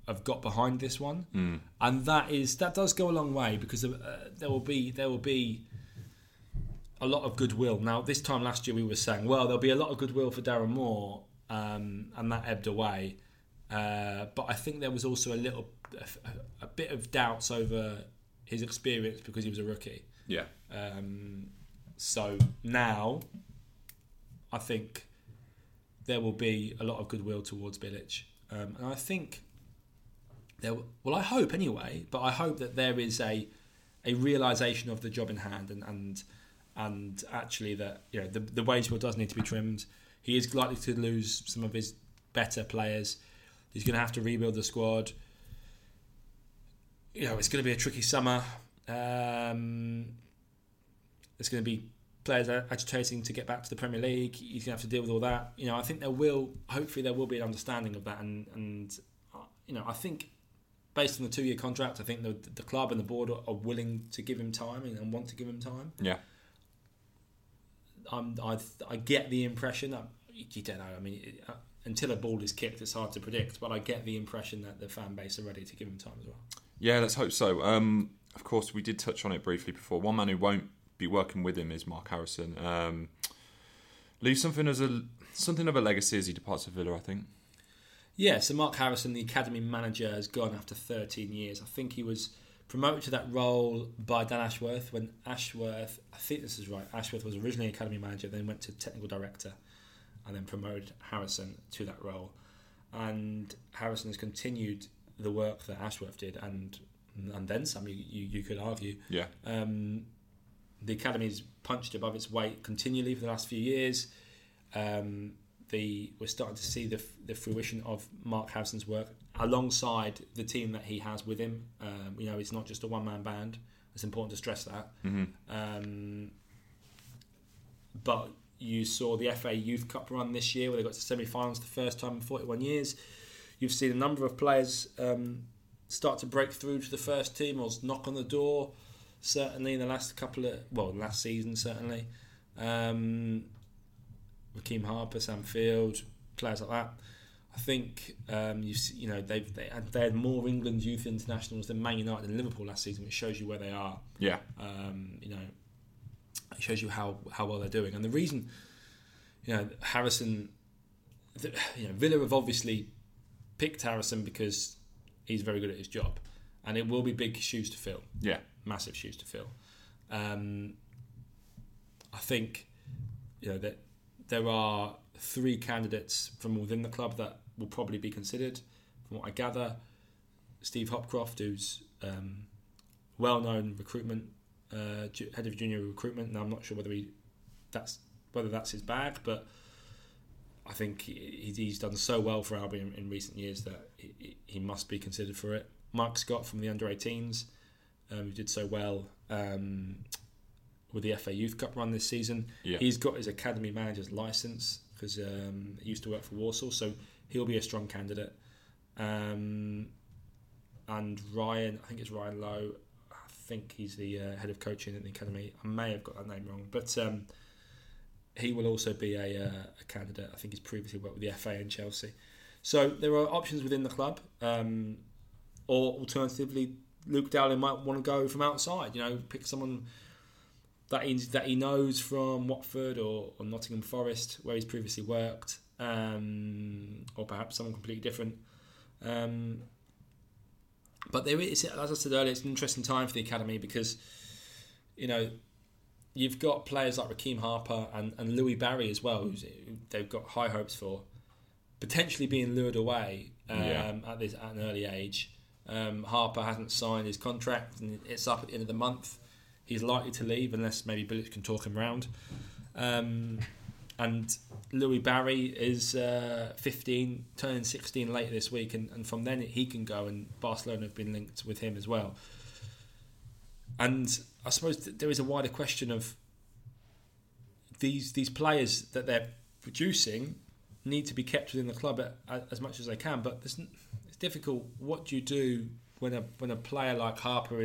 have got behind this one, and that does go a long way, because there will be a lot of goodwill. Now, this time last year, we were saying, well, there'll be a lot of goodwill for Darren Moore, and that ebbed away. But I think there was also a bit of doubts over his experience because he was a rookie. Yeah. So now, I think there will be a lot of goodwill towards Bilić, and I think I hope anyway. But I hope that there is a realization of the job in hand, and actually that, you know, the wage bill does need to be trimmed. He is likely to lose some of his better players. He's going to have to rebuild the squad. You know, it's going to be a tricky summer. There's going to be players agitating to get back to the Premier League. He's going to have to deal with all that. You know, I think hopefully there will be an understanding of that. And you know, I think based on the 2-year contract, I think the club and the board are willing to give him time and want to give him time. Yeah. I get the impression that, you don't know, I mean, until a ball is kicked, it's hard to predict. But I get the impression that the fan base are ready to give him time as well. Yeah, let's hope so. Of course, we did touch on it briefly before. One man who won't be working with him is Mark Harrison. Leaves something of a legacy as he departs for Villa, I think. Yeah, so Mark Harrison, the academy manager, has gone after 13 years. I think he was promoted to that role by Dan Ashworth when Ashworth, I think this is right, Ashworth was originally academy manager, then went to technical director, and then promoted Harrison to that role. And Harrison has continued the work that Ashworth did, and then some, you could argue. Yeah. The academy's punched above its weight continually for the last few years. We're starting to see the fruition of Mark Harrison's work alongside the team that he has with him. You know, it's not just a one-man band. It's important to stress that. Mm-hmm. But you saw the FA Youth Cup run this year, where they got to semi-finals the first time in 41 years. You've seen a number of players start to break through to the first team or knock on the door, certainly in the last season, certainly. Rekeem Harper, Sam Field, players like that. I think, they had more England youth internationals than Man United and Liverpool last season, which shows you where they are. Yeah. It shows you how well they're doing. And the reason, you know, Villa have obviously picked Harrison because he's very good at his job, and it will be big shoes to fill. Yeah, massive shoes to fill. I think, you know, that there are 3 candidates from within the club that will probably be considered. From what I gather, Steve Hopcroft, who's well-known recruitment head of junior recruitment. Now, I'm not sure whether that's his bag, but I think he's done so well for Albion in recent years that he must be considered for it. Mike Scott from the under-18s, who did so well with the FA Youth Cup run this season. Yeah. He's got his academy manager's licence because he used to work for Walsall, so he'll be a strong candidate. And Ryan, I think it's Ryan Lowe, I think he's the head of coaching at the academy. I may have got that name wrong, but he will also be a candidate. I think he's previously worked with the FA and Chelsea. So there are options within the club, or alternatively, Luke Dowling might want to go from outside. You know, pick someone that he knows from Watford or Nottingham Forest, where he's previously worked, or perhaps someone completely different. But there is, as I said earlier, it's an interesting time for the academy because, you know, you've got players like Rekeem Harper and Louis Barry as well, who they've got high hopes for, potentially being lured away at an early age. Harper hasn't signed his contract and it's up at the end of the month. He's likely to leave unless maybe Bilić can talk him round. And Louis Barry is 15, turning 16 later this week, and from then he can go, and Barcelona have been linked with him as well. And I suppose there is a wider question of these players that they're producing need to be kept within the club as much as they can, but it's difficult. What do you do when a player like Harper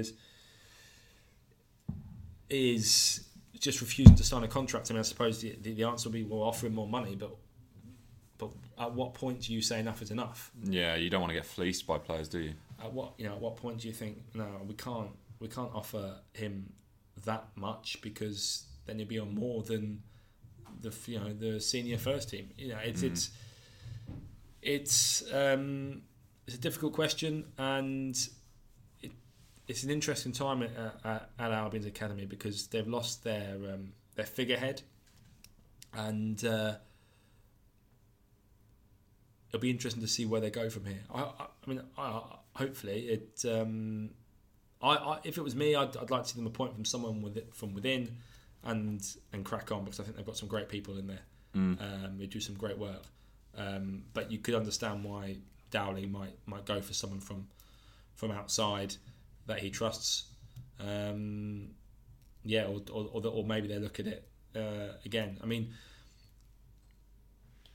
is just refusing to sign a contract? I mean, I suppose the answer will be, well, offer him more money, but at what point do you say enough is enough? Yeah, you don't want to get fleeced by players, do you? At what point do you think, no, we can't offer him that much because then he'll be on more than the senior first team. You know, it's a difficult question, and it's an interesting time at Albion's academy because they've lost their figurehead, and it'll be interesting to see where they go from here. Hopefully, if it was me, I'd like to see them appoint from someone from within, and crack on, because I think they've got some great people in there. They do some great work, but you could understand why Dowling might go for someone from outside that he trusts, or maybe they look at it again. I mean,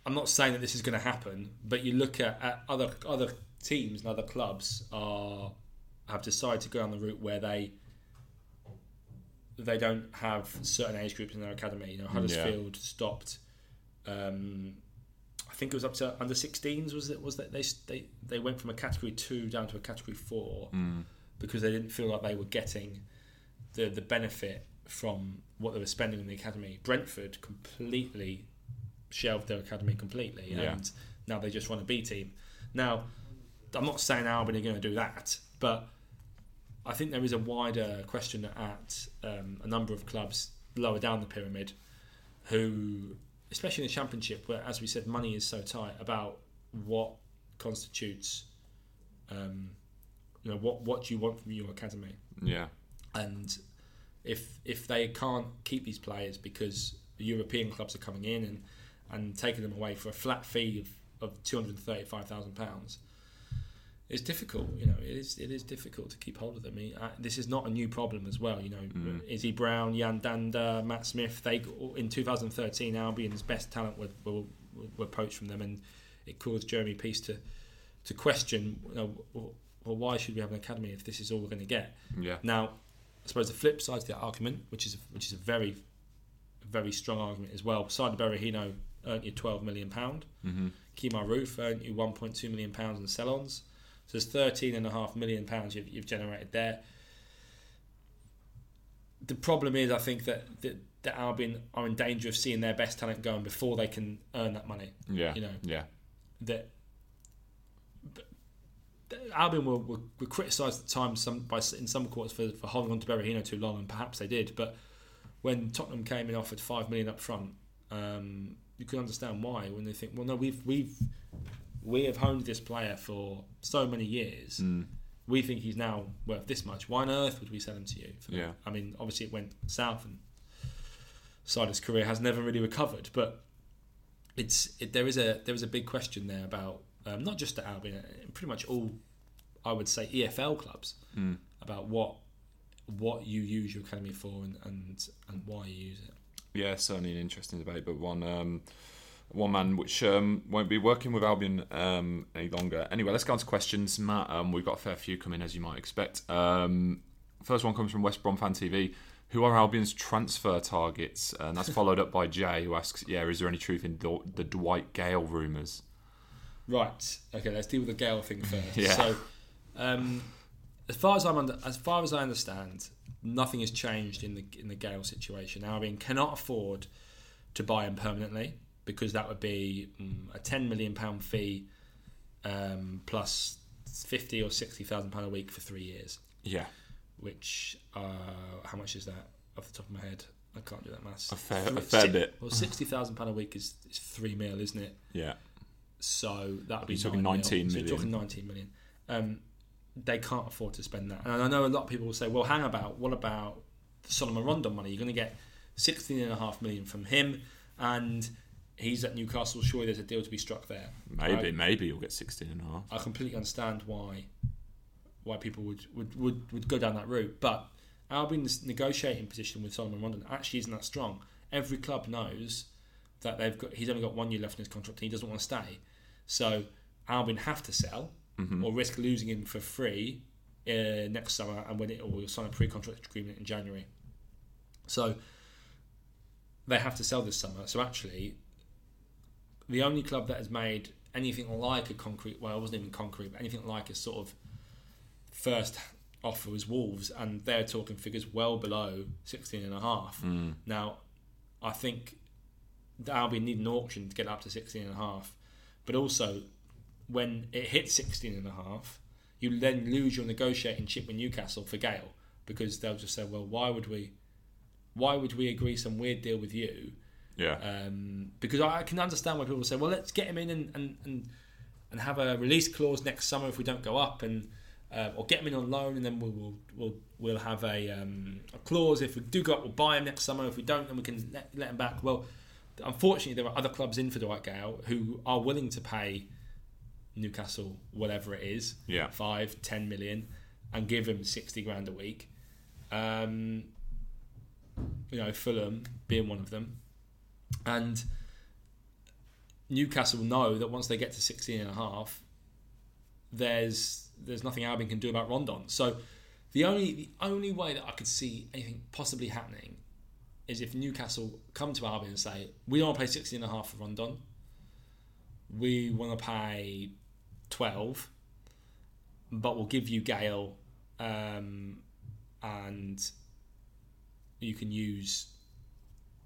I'm not saying that this is going to happen, but you look at other teams and other clubs have decided to go down the route where they don't have certain age groups in their academy. You know, Huddersfield stopped. I think it was up to under 16s. They went from a category 2 down to a category 4. Because they didn't feel like they were getting the benefit from what they were spending in the academy. Brentford completely shelved their academy completely, and now they just run a B team. Now, I'm not saying Albion are going to do that, but I think there is a wider question at a number of clubs lower down the pyramid who, especially in the Championship, where, as we said, money is so tight, about what constitutes... what do you want from your academy? Yeah. And if they can't keep these players because the European clubs are coming in and taking them away for a flat fee of £235,000, it's difficult. You know, it is difficult to keep hold of them. This is not a new problem as well. You know, Izzy Brown, Jan Danda, Matt Smith. They in 2013, Albion's best talent were poached from them, and it caused Jeremy Peace to question, Well, why should we have an academy if this is all we're going to get? Yeah. Now, I suppose the flip side to that argument, which is a very, very strong argument as well. Saido Berahino earned you £12 million. Kemar Roof earned you £1.2 million in sell-ons. So there's £13.5 million you've generated there. The problem is, I think that Albion are in danger of seeing their best talent going before they can earn that money. Yeah. You know. Yeah. That. Albion were criticised at times in some quarters for holding on to Berahino too long, and perhaps they did. But when Tottenham came and offered £5 million up front, you can understand why. When they think, well, no, we have honed this player for so many years, we think he's now worth this much. Why on earth would we sell him to you? For that? I mean, obviously it went south, and Saido's career has never really recovered. But there is a big question there about. Not just at Albion, pretty much all, I would say, EFL clubs, about what you use your academy for and why you use it. Yeah, certainly an interesting debate, but one one man, which won't be working with Albion any longer. Anyway, let's go on to questions, Matt. We've got a fair few coming, as you might expect. First one comes from West Brom Fan TV. Who are Albion's transfer targets? And that's followed up by Jay, who asks, yeah, is there any truth in the Dwight Gale rumours? Right. Okay, let's deal with the Gale thing first. Yeah. So, as far as I understand, nothing has changed in the Gale situation. Albion cannot afford to buy him permanently, because that would be a £10 million fee plus £50,000 or £60,000 a week for 3 years. Yeah. Which, how much is that off the top of my head? I can't do that maths. A fair bit. Well, £60,000 a week is £3 million, isn't it? Yeah. So that would be $19 million. So you're talking $19 million. They can't afford to spend that. And I know a lot of people will say, well, hang about, what about the Solomon Rondon money? You're going to get £16.5 million from him, and he's at Newcastle. Surely there's a deal to be struck there. Maybe you'll get 16.5. I completely understand why people would go down that route, but Albion's negotiating position with Solomon Rondon actually isn't that strong. Every club knows that he's only got 1 year left in his contract and he doesn't want to stay. So Albion have to sell, mm-hmm. or risk losing him for free next summer, and we'll sign a pre-contract agreement in January. So they have to sell this summer. So actually, the only club that has made anything like a concrete, well, it wasn't even concrete, but anything like a sort of first offer was Wolves, and they're talking figures well below 16.5. Now, I think Albion need an auction to get up to 16.5, but also when it hits 16.5, you then lose your negotiating chip with Newcastle for Gale, because they'll just say, well, why would we agree some weird deal with you? Yeah. Because I can understand why people say, well, let's get him in and have a release clause next summer if we don't go up, and or get him in on loan, and then we'll have a clause. If we do go up, we'll buy him next summer. If we don't, then we can let him back. Well, unfortunately, there are other clubs in for Dwight Gale who are willing to pay Newcastle whatever it is, 5-10 million, and give him $60,000 a week. Fulham being one of them, and Newcastle know that once they get to 16.5, there's nothing Albion can do about Rondon. So the only way that I could see anything possibly happening is if Newcastle come to Albion and say, we don't want to pay 16.5 for Rondon, we want to pay 12, but we'll give you Gale, and you can use,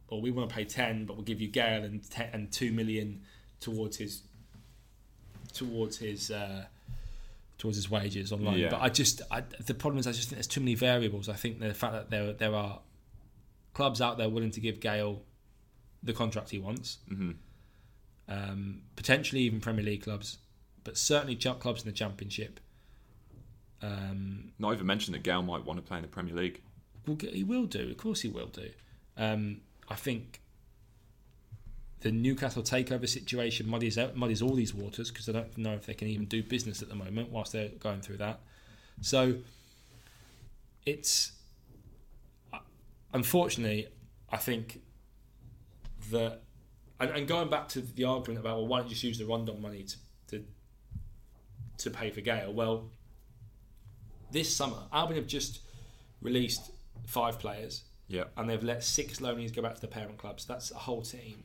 or we want to pay 10, but we'll give you Gale and 2 million towards his wages on loan. Yeah. But the problem is, I just think there's too many variables. I think the fact that there are clubs out there willing to give Gale the contract he wants, mm-hmm. Potentially even Premier League clubs, but certainly clubs in the Championship. Not even mentioned that Gale might want to play in the Premier League. Well, he will do. Of course he will do. I think the Newcastle takeover situation muddies all these waters, because I don't know if they can even do business at the moment whilst they're going through that. So it's, unfortunately, I think that, and going back to the argument about, well, why don't you just use the Rondon money to pay for Gale? Well, this summer, Albion have just released 5 players, yeah, and they've let 6 loanees go back to the parent clubs. That's a whole team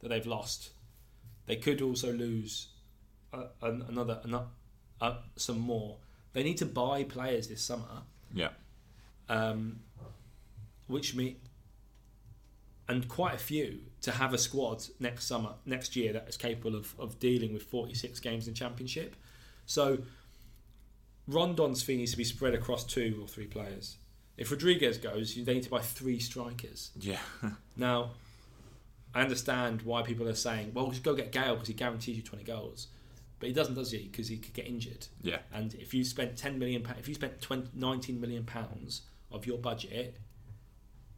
that they've lost. They could also lose some more. They need to buy players this summer. Yeah. And quite a few, to have a squad next year that is capable of dealing with 46 games in the Championship. So Rondon's fee needs to be spread across 2 or 3 players. If Rodriguez goes, they need to buy 3 strikers. Yeah. Now, I understand why people are saying, well, just go get Gale because he guarantees you 20 goals. But he doesn't, does he? Because he could get injured. Yeah. And if you spent £19 million of your budget,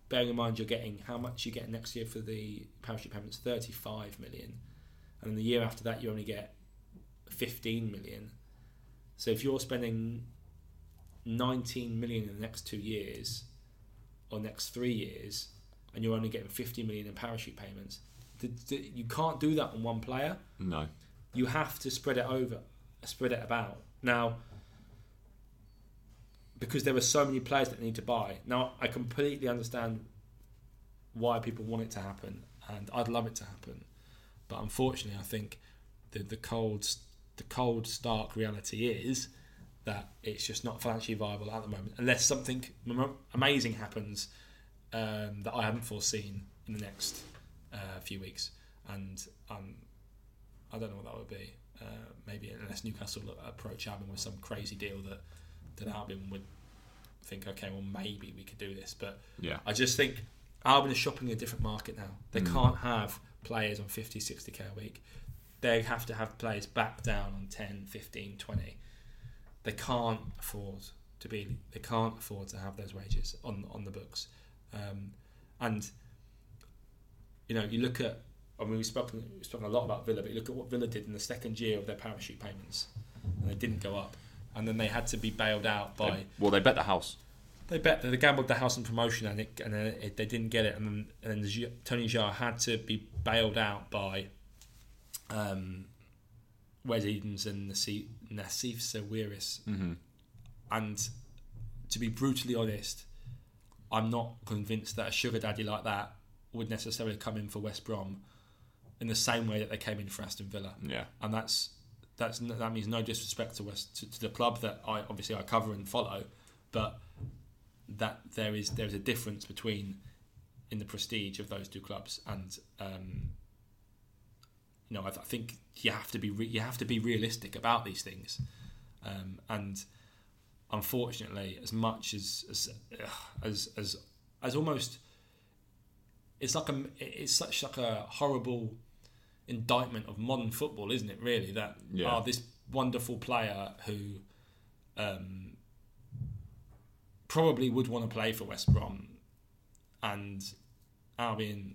bearing in mind you're getting, how much you get next year for the parachute payments, £35 million. And the year after that, you only get £15 million. So if you're spending £19 million in the next 2 years or next 3 years, and you're only getting £50 million in parachute payments, You can't do that on one player. No. You have to spread it about. Now, because there are so many players that they need to buy. Now, I completely understand why people want it to happen, and I'd love it to happen. But unfortunately, I think the cold, stark reality is that it's just not financially viable at the moment, unless something amazing happens that I haven't foreseen in the next few weeks. And I don't know what that would be. Maybe unless Newcastle approach Albion with some crazy deal that Albion would think, okay, well, maybe we could do this. But yeah. I just think Albion is shopping in a different market now. They can't have players on 50, 60k a week. They have to have players back down on 10, 15, 20. They can't afford to have those wages on the books. And you know, you look at. I mean, we've spoken a lot about Villa, but you look at what Villa did in the second year of their parachute payments, and they didn't go up, and then they had to be bailed out by. They bet the house. They gambled the house on promotion, and they didn't get it, and then Tony Jaa had to be bailed out by Wes Edens and Nassif Sawiris. Mm-hmm. And to be brutally honest, I'm not convinced that a sugar daddy like that would necessarily come in for West Brom in the same way that they came in for Aston Villa. Yeah. And that means no disrespect to the club that I cover and follow, but that there is a difference in the prestige of those two clubs, and you know, I think you have to be realistic about these things, and unfortunately, as much as almost. It's such like a horrible indictment of modern football, isn't it? Really, that this wonderful player who probably would want to play for West Brom and Albion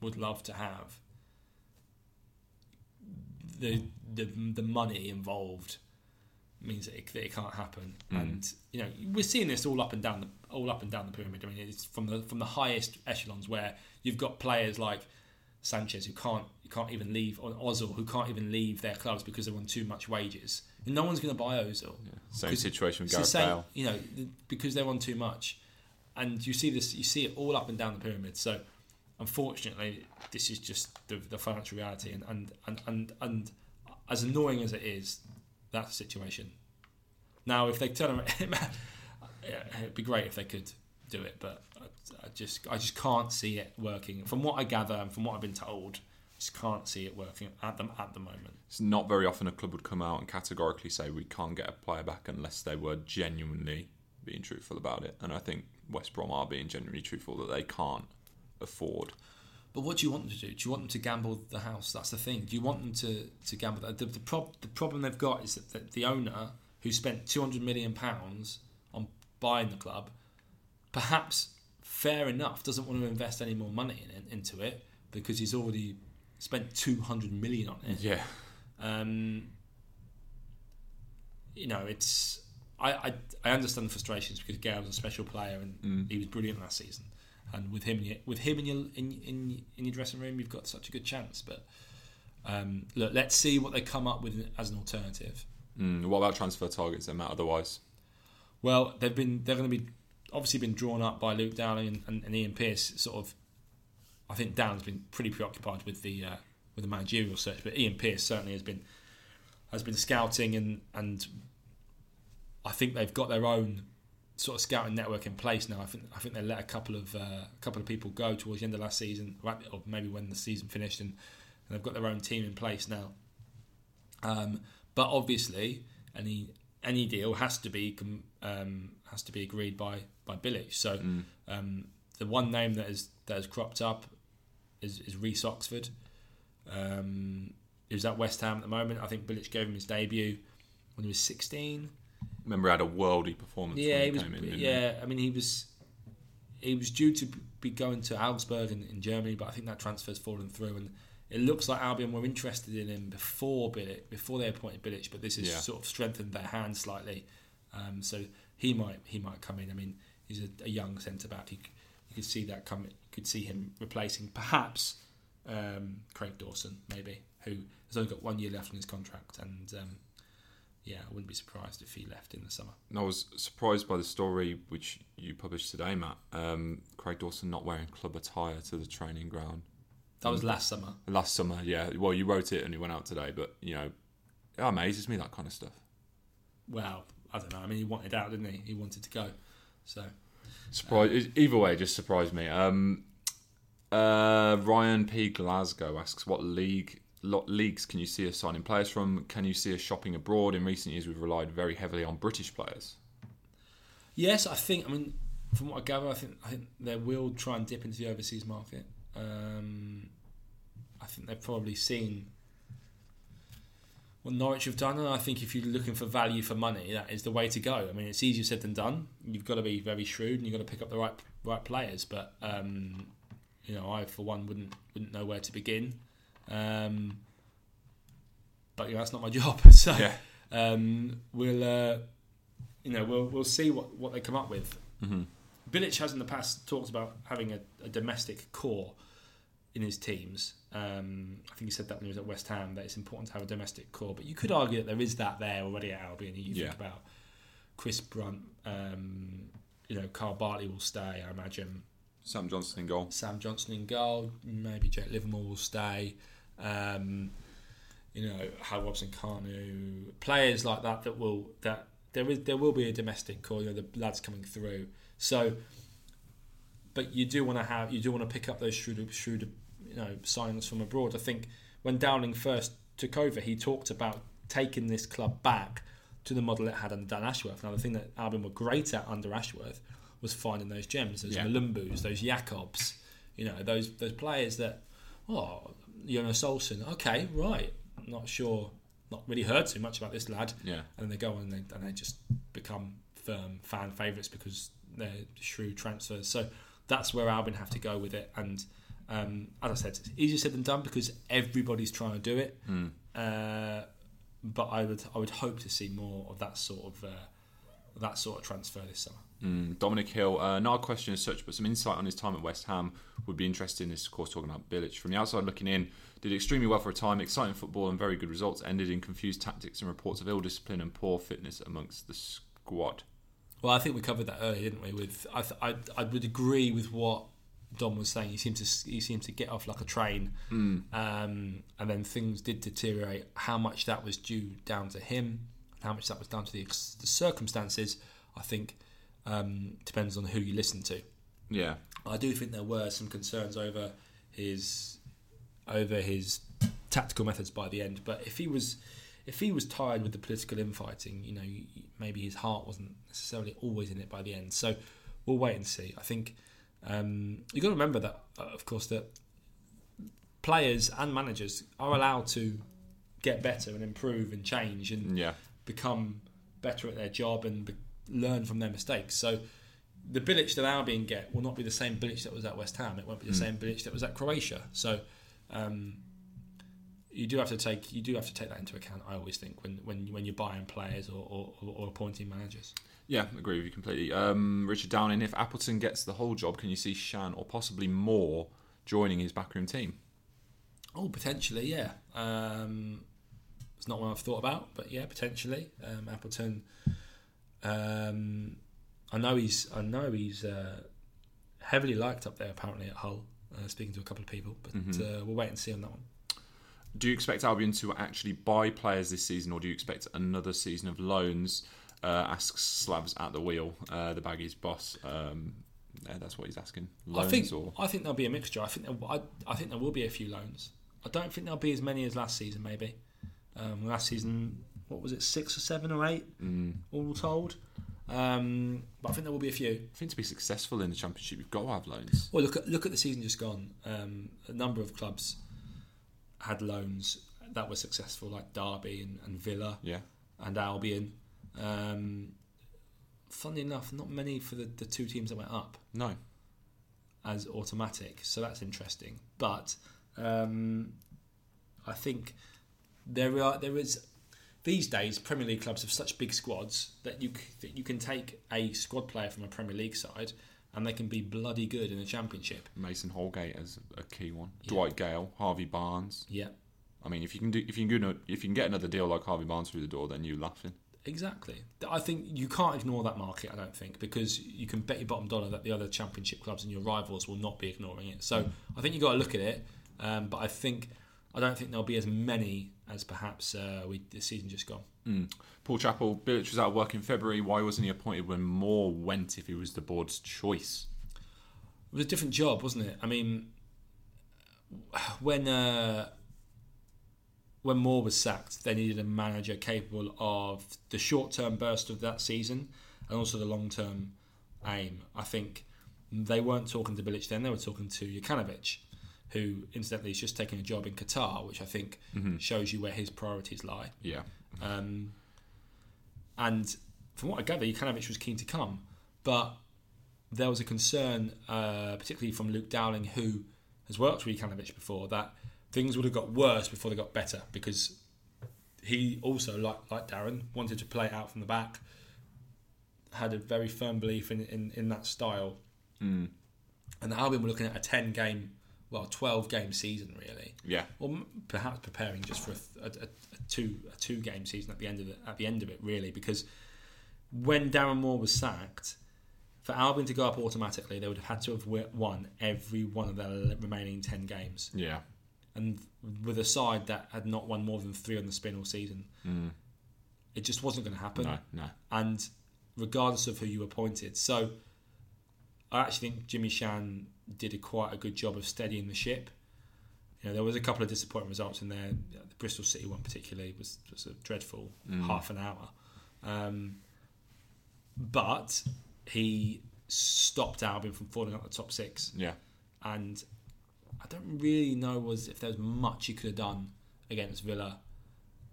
would love to have the money involved means that it can't happen. Mm. And you know, we're seeing this all up and down the pyramid. I mean, it's from the highest echelons where you've got players like Sanchez who can't even leave, or Ozil who can't even leave their clubs because they're on too much wages, and no one's going to buy Ozil. Yeah. Same situation with Gareth Bale. You know, because they're on too much, and you see it all up and down the pyramid. So, unfortunately, this is just the financial reality, and as annoying as it is, that's the situation. Now, if they turn around. It'd be great if they could do it, but I just can't see it working. From what I gather and from what I've been told, I just can't see it working at the moment. It's not very often a club would come out and categorically say we can't get a player back unless they were genuinely being truthful about it. And I think West Brom are being genuinely truthful that they can't afford. But what do you want them to do? Do you want them to gamble the house? That's the thing. Do you want them to gamble? The problem they've got is that the owner who spent £200 million buying the club, perhaps fair enough, doesn't want to invest any more money into it because he's already spent $200 million on it. Yeah, you know, it's I understand the frustrations because Gale's a special player and he was brilliant last season, and with him in your dressing room, you've got such a good chance. But look, let's see what they come up with as an alternative. What about transfer targets then, Matt? Otherwise. Well, they're going to be obviously been drawn up by Luke Dowling and Ian Pearce. Sort of, I think Dowling's been pretty preoccupied with the managerial search, but Ian Pearce certainly has been scouting, and I think they've got their own sort of scouting network in place now. I think they let a couple of people go towards the end of last season, or maybe when the season finished, and they've got their own team in place now. But obviously, any deal has to be agreed by Bilić. So the one name that has cropped up is Reece Oxford, who's at West Ham at the moment. I think Bilić gave him his debut when he was 16. Remember, he had a worldie performance. Yeah, I mean, he was due to be going to Augsburg in Germany, but I think that transfer's fallen through, and it looks like Albion were interested in him before they appointed Bilić, but this has sort of strengthened their hand slightly. So he might come in. I mean, he's a young centre back. You could see him replacing perhaps Craig Dawson, maybe, who has only got 1 year left on his contract, and I wouldn't be surprised if he left in the summer. And I was surprised by the story which you published today, Matt. Craig Dawson not wearing club attire to the training ground. That was last summer. Last summer, yeah. Well, you wrote it and it went out today, but, you know, it amazes me, that kind of stuff. Well, I don't know. I mean, he wanted out, didn't he? He wanted to go. So, either way, it just surprised me. Ryan P. Glasgow asks, what leagues can you see us signing players from? Can you see us shopping abroad? In recent years, we've relied very heavily on British players. Yes, I think. I mean, from what I gather, I think they will try and dip into the overseas market. I think they've probably seen what Norwich have done, and I think if you're looking for value for money, that is the way to go. I mean, it's easier said than done. You've got to be very shrewd, and you've got to pick up the right players. But I, for one, wouldn't know where to begin. But that's not my job. So yeah. We'll see what they come up with. Mm-hmm. Bilić has in the past talked about having a domestic core in his teams. I think he said that when he was at West Ham, that it's important to have a domestic core. But you could argue that there is that there already at Albion. You think about Chris Brunt, Carl Bartley will stay, I imagine. Sam Johnson in goal. Maybe Jake Livermore will stay. Hal Robson-Kanu, players like that there will be a domestic core. The lads coming through. So, but you do want to pick up those shrewd signings from abroad. I think when Dowling first took over, he talked about taking this club back to the model it had under Dan Ashworth. Now, the thing that Albion were great at under Ashworth was finding those gems, those Malumbus, those Jacobs, those players that, Jonas Olsen, okay, right, not sure, not really heard too much about this lad. Yeah. And they go on and they just become firm fan favourites because they're shrewd transfers. So that's where Albion have to go with it. And as I said, it's easier said than done because everybody's trying to do it. Mm. But I would hope to see more of that sort of transfer this summer. Dominic Hill, not a question as such, but some insight on his time at West Ham would be interesting. This, of course, talking about Bilić. From the outside looking in, did extremely well for a time, exciting football and very good results, ended in confused tactics and reports of ill discipline and poor fitness amongst the squad. Well, I think we covered that earlier, didn't we? I would agree with what Dom was saying. He seemed to get off like a train, and then things did deteriorate. How much that was due down to him, and how much that was down to the circumstances, I think. Depends on who you listen to. Yeah, I do think there were some concerns over his tactical methods by the end. But if he was tired with the political infighting, maybe his heart wasn't necessarily always in it by the end. So we'll wait and see. I think you got to remember that, of course, that players and managers are allowed to get better and improve and change and become better at their job and learn from their mistakes. So the Bilić that Albion get will not be the same Bilić that was at West Ham. It won't be the same Bilić that was at Croatia. So you do have to take that into account, I always think, when you're buying players or appointing managers. Yeah, I agree with you completely. Richard Downing, if Appleton gets the whole job, can you see Shan or possibly Moore joining his backroom team? Oh, potentially, yeah. It's not one I've thought about, but yeah, potentially. Appleton. I know he's heavily liked up there apparently at Hull, speaking to a couple of people, but we'll wait and see on that one. Do you expect Albion to actually buy players this season, or do you expect another season of loans? Asks Slavs at the wheel, the Baggies boss. That's what he's asking. Loans, I think there'll be a mixture. I think there will be a few loans. I don't think there'll be as many as last season. Maybe last season. What was it, 6 or 7 or 8, all told? But I think there will be a few. I think to be successful in the Championship, you've got to have loans. Well, look at the season just gone. A number of clubs had loans that were successful, like Derby and Villa and Albion. Funnily enough, not many for the two teams that went up. No. As automatic, so that's interesting. But I think there is... These days, Premier League clubs have such big squads that you can take a squad player from a Premier League side and they can be bloody good in the Championship. Mason Holgate is a key one. Yeah. Dwight Gale, Harvey Barnes. Yeah. I mean, if you can get another deal like Harvey Barnes through the door, then you're laughing. Exactly. I think you can't ignore that market, I don't think, because you can bet your bottom dollar that the other Championship clubs and your rivals will not be ignoring it. So I think you've got to look at it, but I don't think there'll be as many as perhaps this season just gone. Paul Chappell, Bilić was out of work in February. Why wasn't he appointed when Moore went if he was the board's choice? It was a different job, wasn't it? I mean, when Moore was sacked, they needed a manager capable of the short-term burst of that season and also the long-term aim. I think they weren't talking to Bilić then, they were talking to Jokanović, who incidentally is just taking a job in Qatar, which I think shows you where his priorities lie. Yeah. And from what I gather, Jokanović was keen to come, but there was a concern, particularly from Luke Dowling, who has worked with Jokanović before, that things would have got worse before they got better, because he also, like Darren, wanted to play out from the back, had a very firm belief in that style. And Albion were looking at a 12-game season, really. Yeah. Or perhaps preparing just for a two-game season at the end of it, really, because when Darren Moore was sacked, for Albion to go up automatically, they would have had to have won every one of their remaining 10 games. Yeah. And with a side that had not won more than 3 on the spin all season, it just wasn't going to happen. No. And regardless of who you appointed, so I actually think Jimmy Shan did quite a good job of steadying the ship. You know, there was a couple of disappointing results in there. The Bristol City one particularly was just a dreadful half an hour. But he stopped Albion from falling out the top 6. Yeah, and I don't really know if there was much he could have done against Villa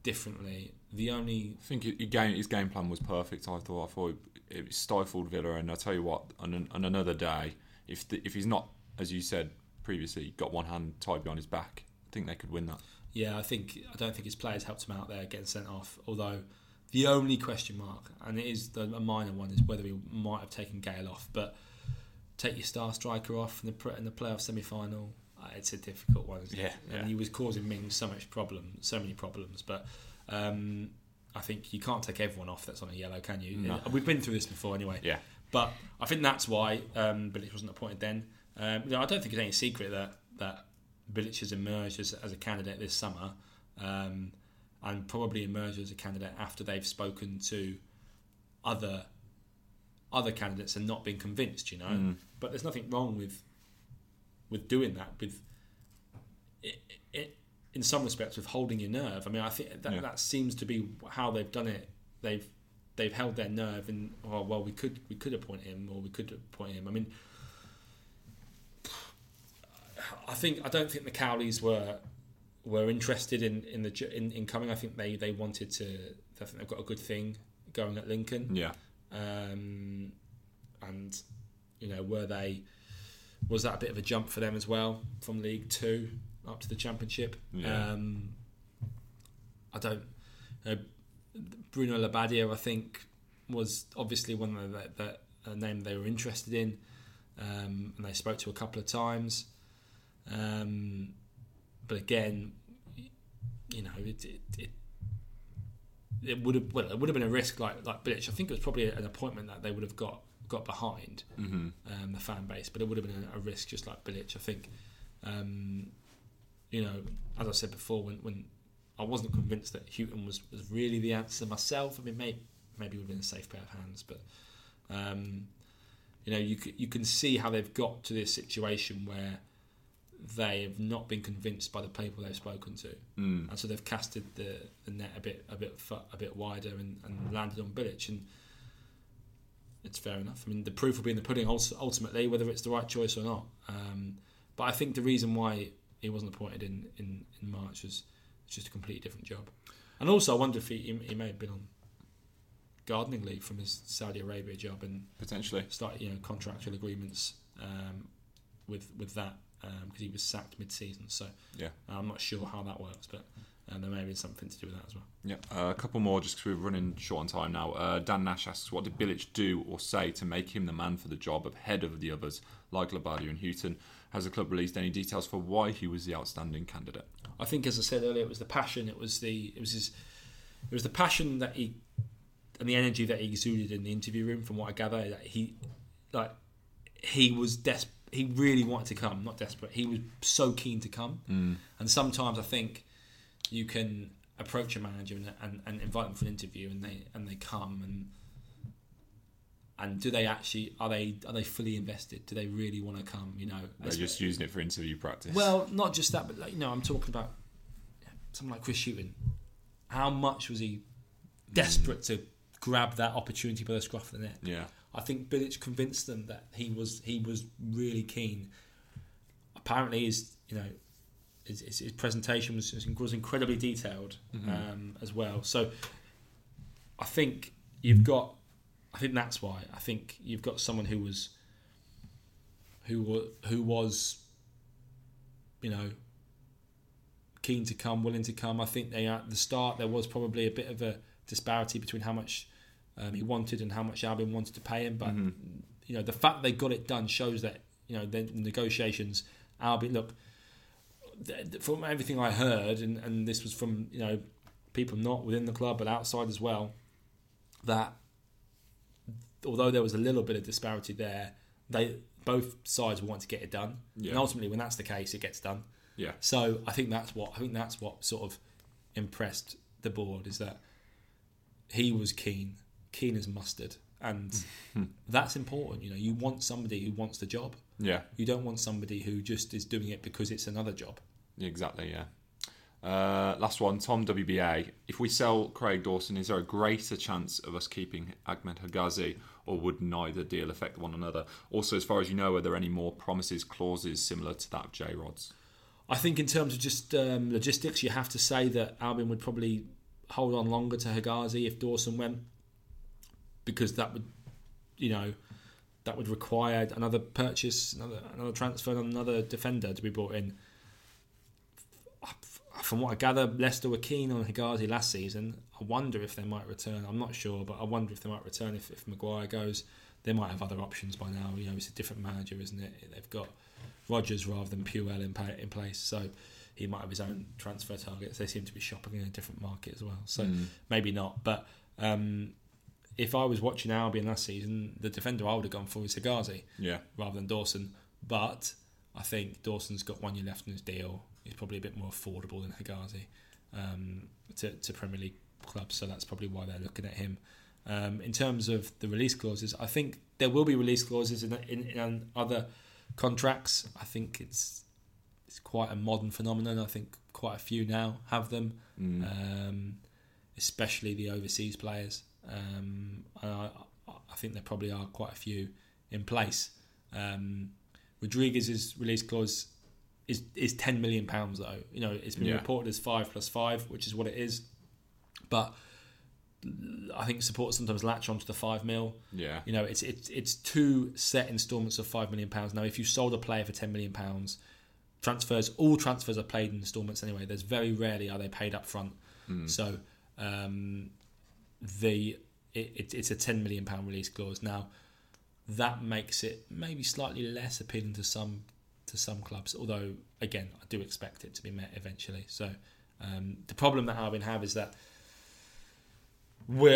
differently. I think his game plan was perfect. I thought it stifled Villa, and I tell you what, on another day, if he's not, as you said previously, got one hand tied behind his back, I think they could win that. Yeah, I don't think his players helped him out there getting sent off. Although the only question mark, and it is a minor one, is whether he might have taken Gale off. But take your star striker off in the playoff semi-final. It's a difficult one, isn't it? Yeah. And he was causing Ming so many problems. But I think you can't take everyone off that's on a yellow, can you? No. We've been through this before anyway. Yeah. But I think that's why Bilić wasn't appointed then. I don't think it's any secret that Bilić has emerged as a candidate this summer, and probably emerged as a candidate after they've spoken to other candidates and not been convinced, you know. But there's nothing wrong with doing that, with it, in some respects, with holding your nerve. I mean, I think that seems to be how they've done it. They've held their nerve, and we could appoint him, or we could appoint him. I mean, I don't think the Cowleys were interested in coming. I think they wanted to. I think they've got a good thing going at Lincoln. Yeah. And you know, was that a bit of a jump for them as well, from League Two up to the Championship? Yeah. Bruno Labbadia, I think, was obviously one of the name they were interested in, and they spoke to a couple of times. But again, you know, it would have been a risk, like Bilić. I think it was probably an appointment that they would have got behind the fan base, but it would have been a risk, just like Bilić. I think, you know, as I said before, when I wasn't convinced that Hughton was really the answer myself. I mean, maybe it would have been a safe pair of hands, but you know, you can see how they've got to this situation where they have not been convinced by the people they've spoken to, and so they've casted the net a bit wider and landed on Bilić, and it's fair enough. I mean, the proof will be in the pudding ultimately, whether it's the right choice or not. But I think the reason why he wasn't appointed in March was just a completely different job. And also, I wonder if he may have been on gardening leave from his Saudi Arabia job, and potentially start, you know, contractual agreements with that because he was sacked mid-season. So yeah, I'm not sure how that works, but there may have been something to do with that as well. Yeah, a couple more just because we're running short on time now. Dan Nash asks, what did Bilić do or say to make him the man for the job ahead of the others like Labadia and Hughton? Has the club released any details for why he was the outstanding candidate? I think, as I said earlier, it was the passion. It was the passion that he and the energy that he exuded in the interview room. From what I gather, that he was desperate. He really wanted to come, not desperate. He was so keen to come. Mm. And sometimes I think you can approach a manager and invite them for an interview, and they come, and do they actually are they fully invested? Do they really want to come? You know, they're just using it for interview practice. Well, not just that, but I'm talking about someone like Chris Hughton. How much was he desperate to grab that opportunity by the scruff of the neck? Yeah. I think Bilić convinced them that he was really keen. Apparently, his presentation was incredibly detailed, mm-hmm. As well. So I think that's why. I think you've got someone who was keen to come, willing to come. I think at the start there was probably a bit of a disparity between how much he wanted and how much Albion wanted to pay him, but mm-hmm. The fact they got it done shows that the negotiations. Albion, look, from everything I heard, and this was from people not within the club but outside as well, that although there was a little bit of disparity there, both sides want to get it done, yeah. And ultimately, when that's the case, it gets done. Yeah. So I think that's what sort of impressed the board is that he was keen as mustard, and that's important. You want somebody who wants the job. Yeah. You don't want somebody who just is doing it because it's another job. Exactly. Yeah. Last one, Tom WBA. If we sell Craig Dawson, is there a greater chance of us keeping Ahmed Hegazi, or would neither deal affect one another? Also, as far as you know, are there any more promises clauses similar to that of J Rod's? I think in terms of just logistics, you have to say that Albion would probably hold on longer to Hegazi if Dawson went, because that would require another purchase, another transfer, and another defender to be brought in. From what I gather, Leicester were keen on Hegazi last season. I wonder if they might return. I'm not sure, but I wonder if they might return if Maguire goes. They might have other options by now. It's a different manager, isn't it? They've got Rodgers rather than Puel in place, so he might have his own transfer targets. They seem to be shopping in a different market as well, so maybe not. But if I was watching Albion last season, the defender I would have gone for is Hegazi, yeah, rather than Dawson. But I think Dawson's got 1 year left in his deal. He's probably a bit more affordable than Hegazi to Premier League clubs, so that's probably why they're looking at him. In terms of the release clauses, I think there will be release clauses in other contracts. I think it's quite a modern phenomenon. I think quite a few now have them, especially the overseas players. I think there probably are quite a few in place. Rodriguez's release clause is £10 million though. It's been reported as 5 + 5, which is what it is. But I think supporters sometimes latch onto the £5 million. Yeah. It's 2 set installments of £5 million. Now, if you sold a player for £10 million, all transfers are paid in installments anyway. There's very rarely are they paid up front. Mm. So it's a £10 million release clause. Now, that makes it maybe slightly less appealing to some clubs, although again I do expect it to be met eventually. So the problem that Albion have is that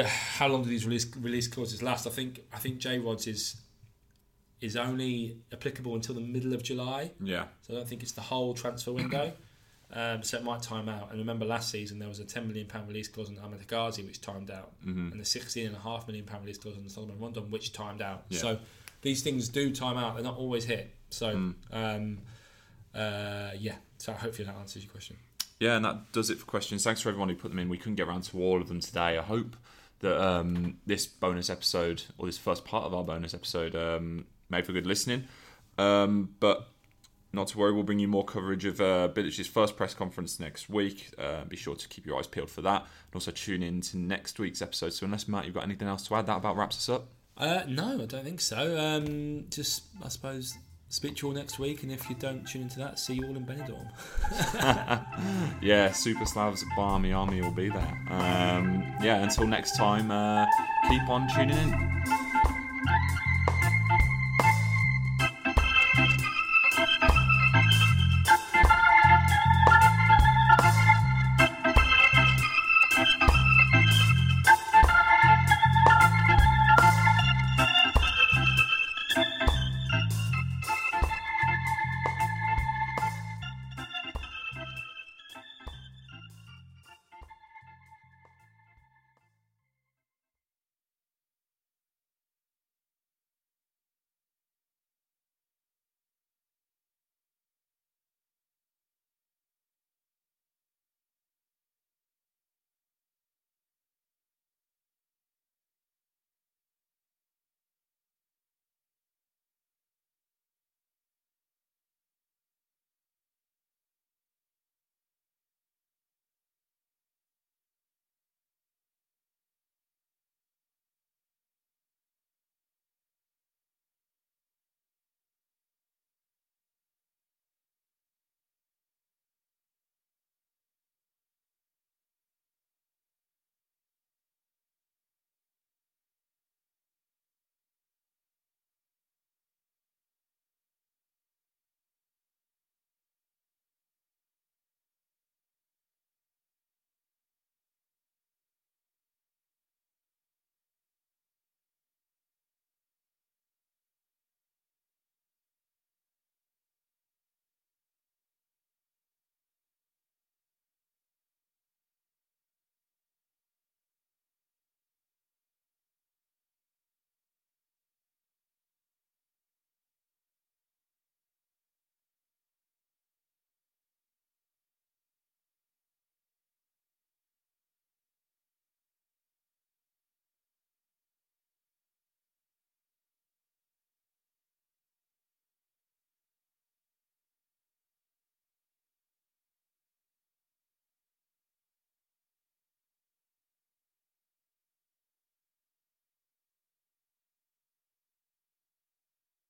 how long do these release clauses last? I think J Rod's is only applicable until the middle of July. Yeah. So I don't think it's the whole transfer window. So it might time out. And remember, last season there was a £10 million release clause on Ahmed Hegazi, which timed out, and the £16.5 million release clause on Solomon Rondon, which timed out. Yeah. So these things do time out. They're not always hit. So, So hopefully that answers your question. Yeah, and that does it for questions. Thanks for everyone who put them in. We couldn't get around to all of them today. I hope that this bonus episode, or this first part of our bonus episode, made for good listening. But not to worry, we'll bring you more coverage of Bilic's first press conference next week. Be sure to keep your eyes peeled for that. And also tune in to next week's episode. So unless, Matt, you've got anything else to add, that about wraps us up? No, I don't think so. Just, I suppose, Speak to you all next week, and if you don't tune into that, see you all in Benidorm. Yeah, Super Slav's Barmy Army will be there. Until next time, keep on tuning in.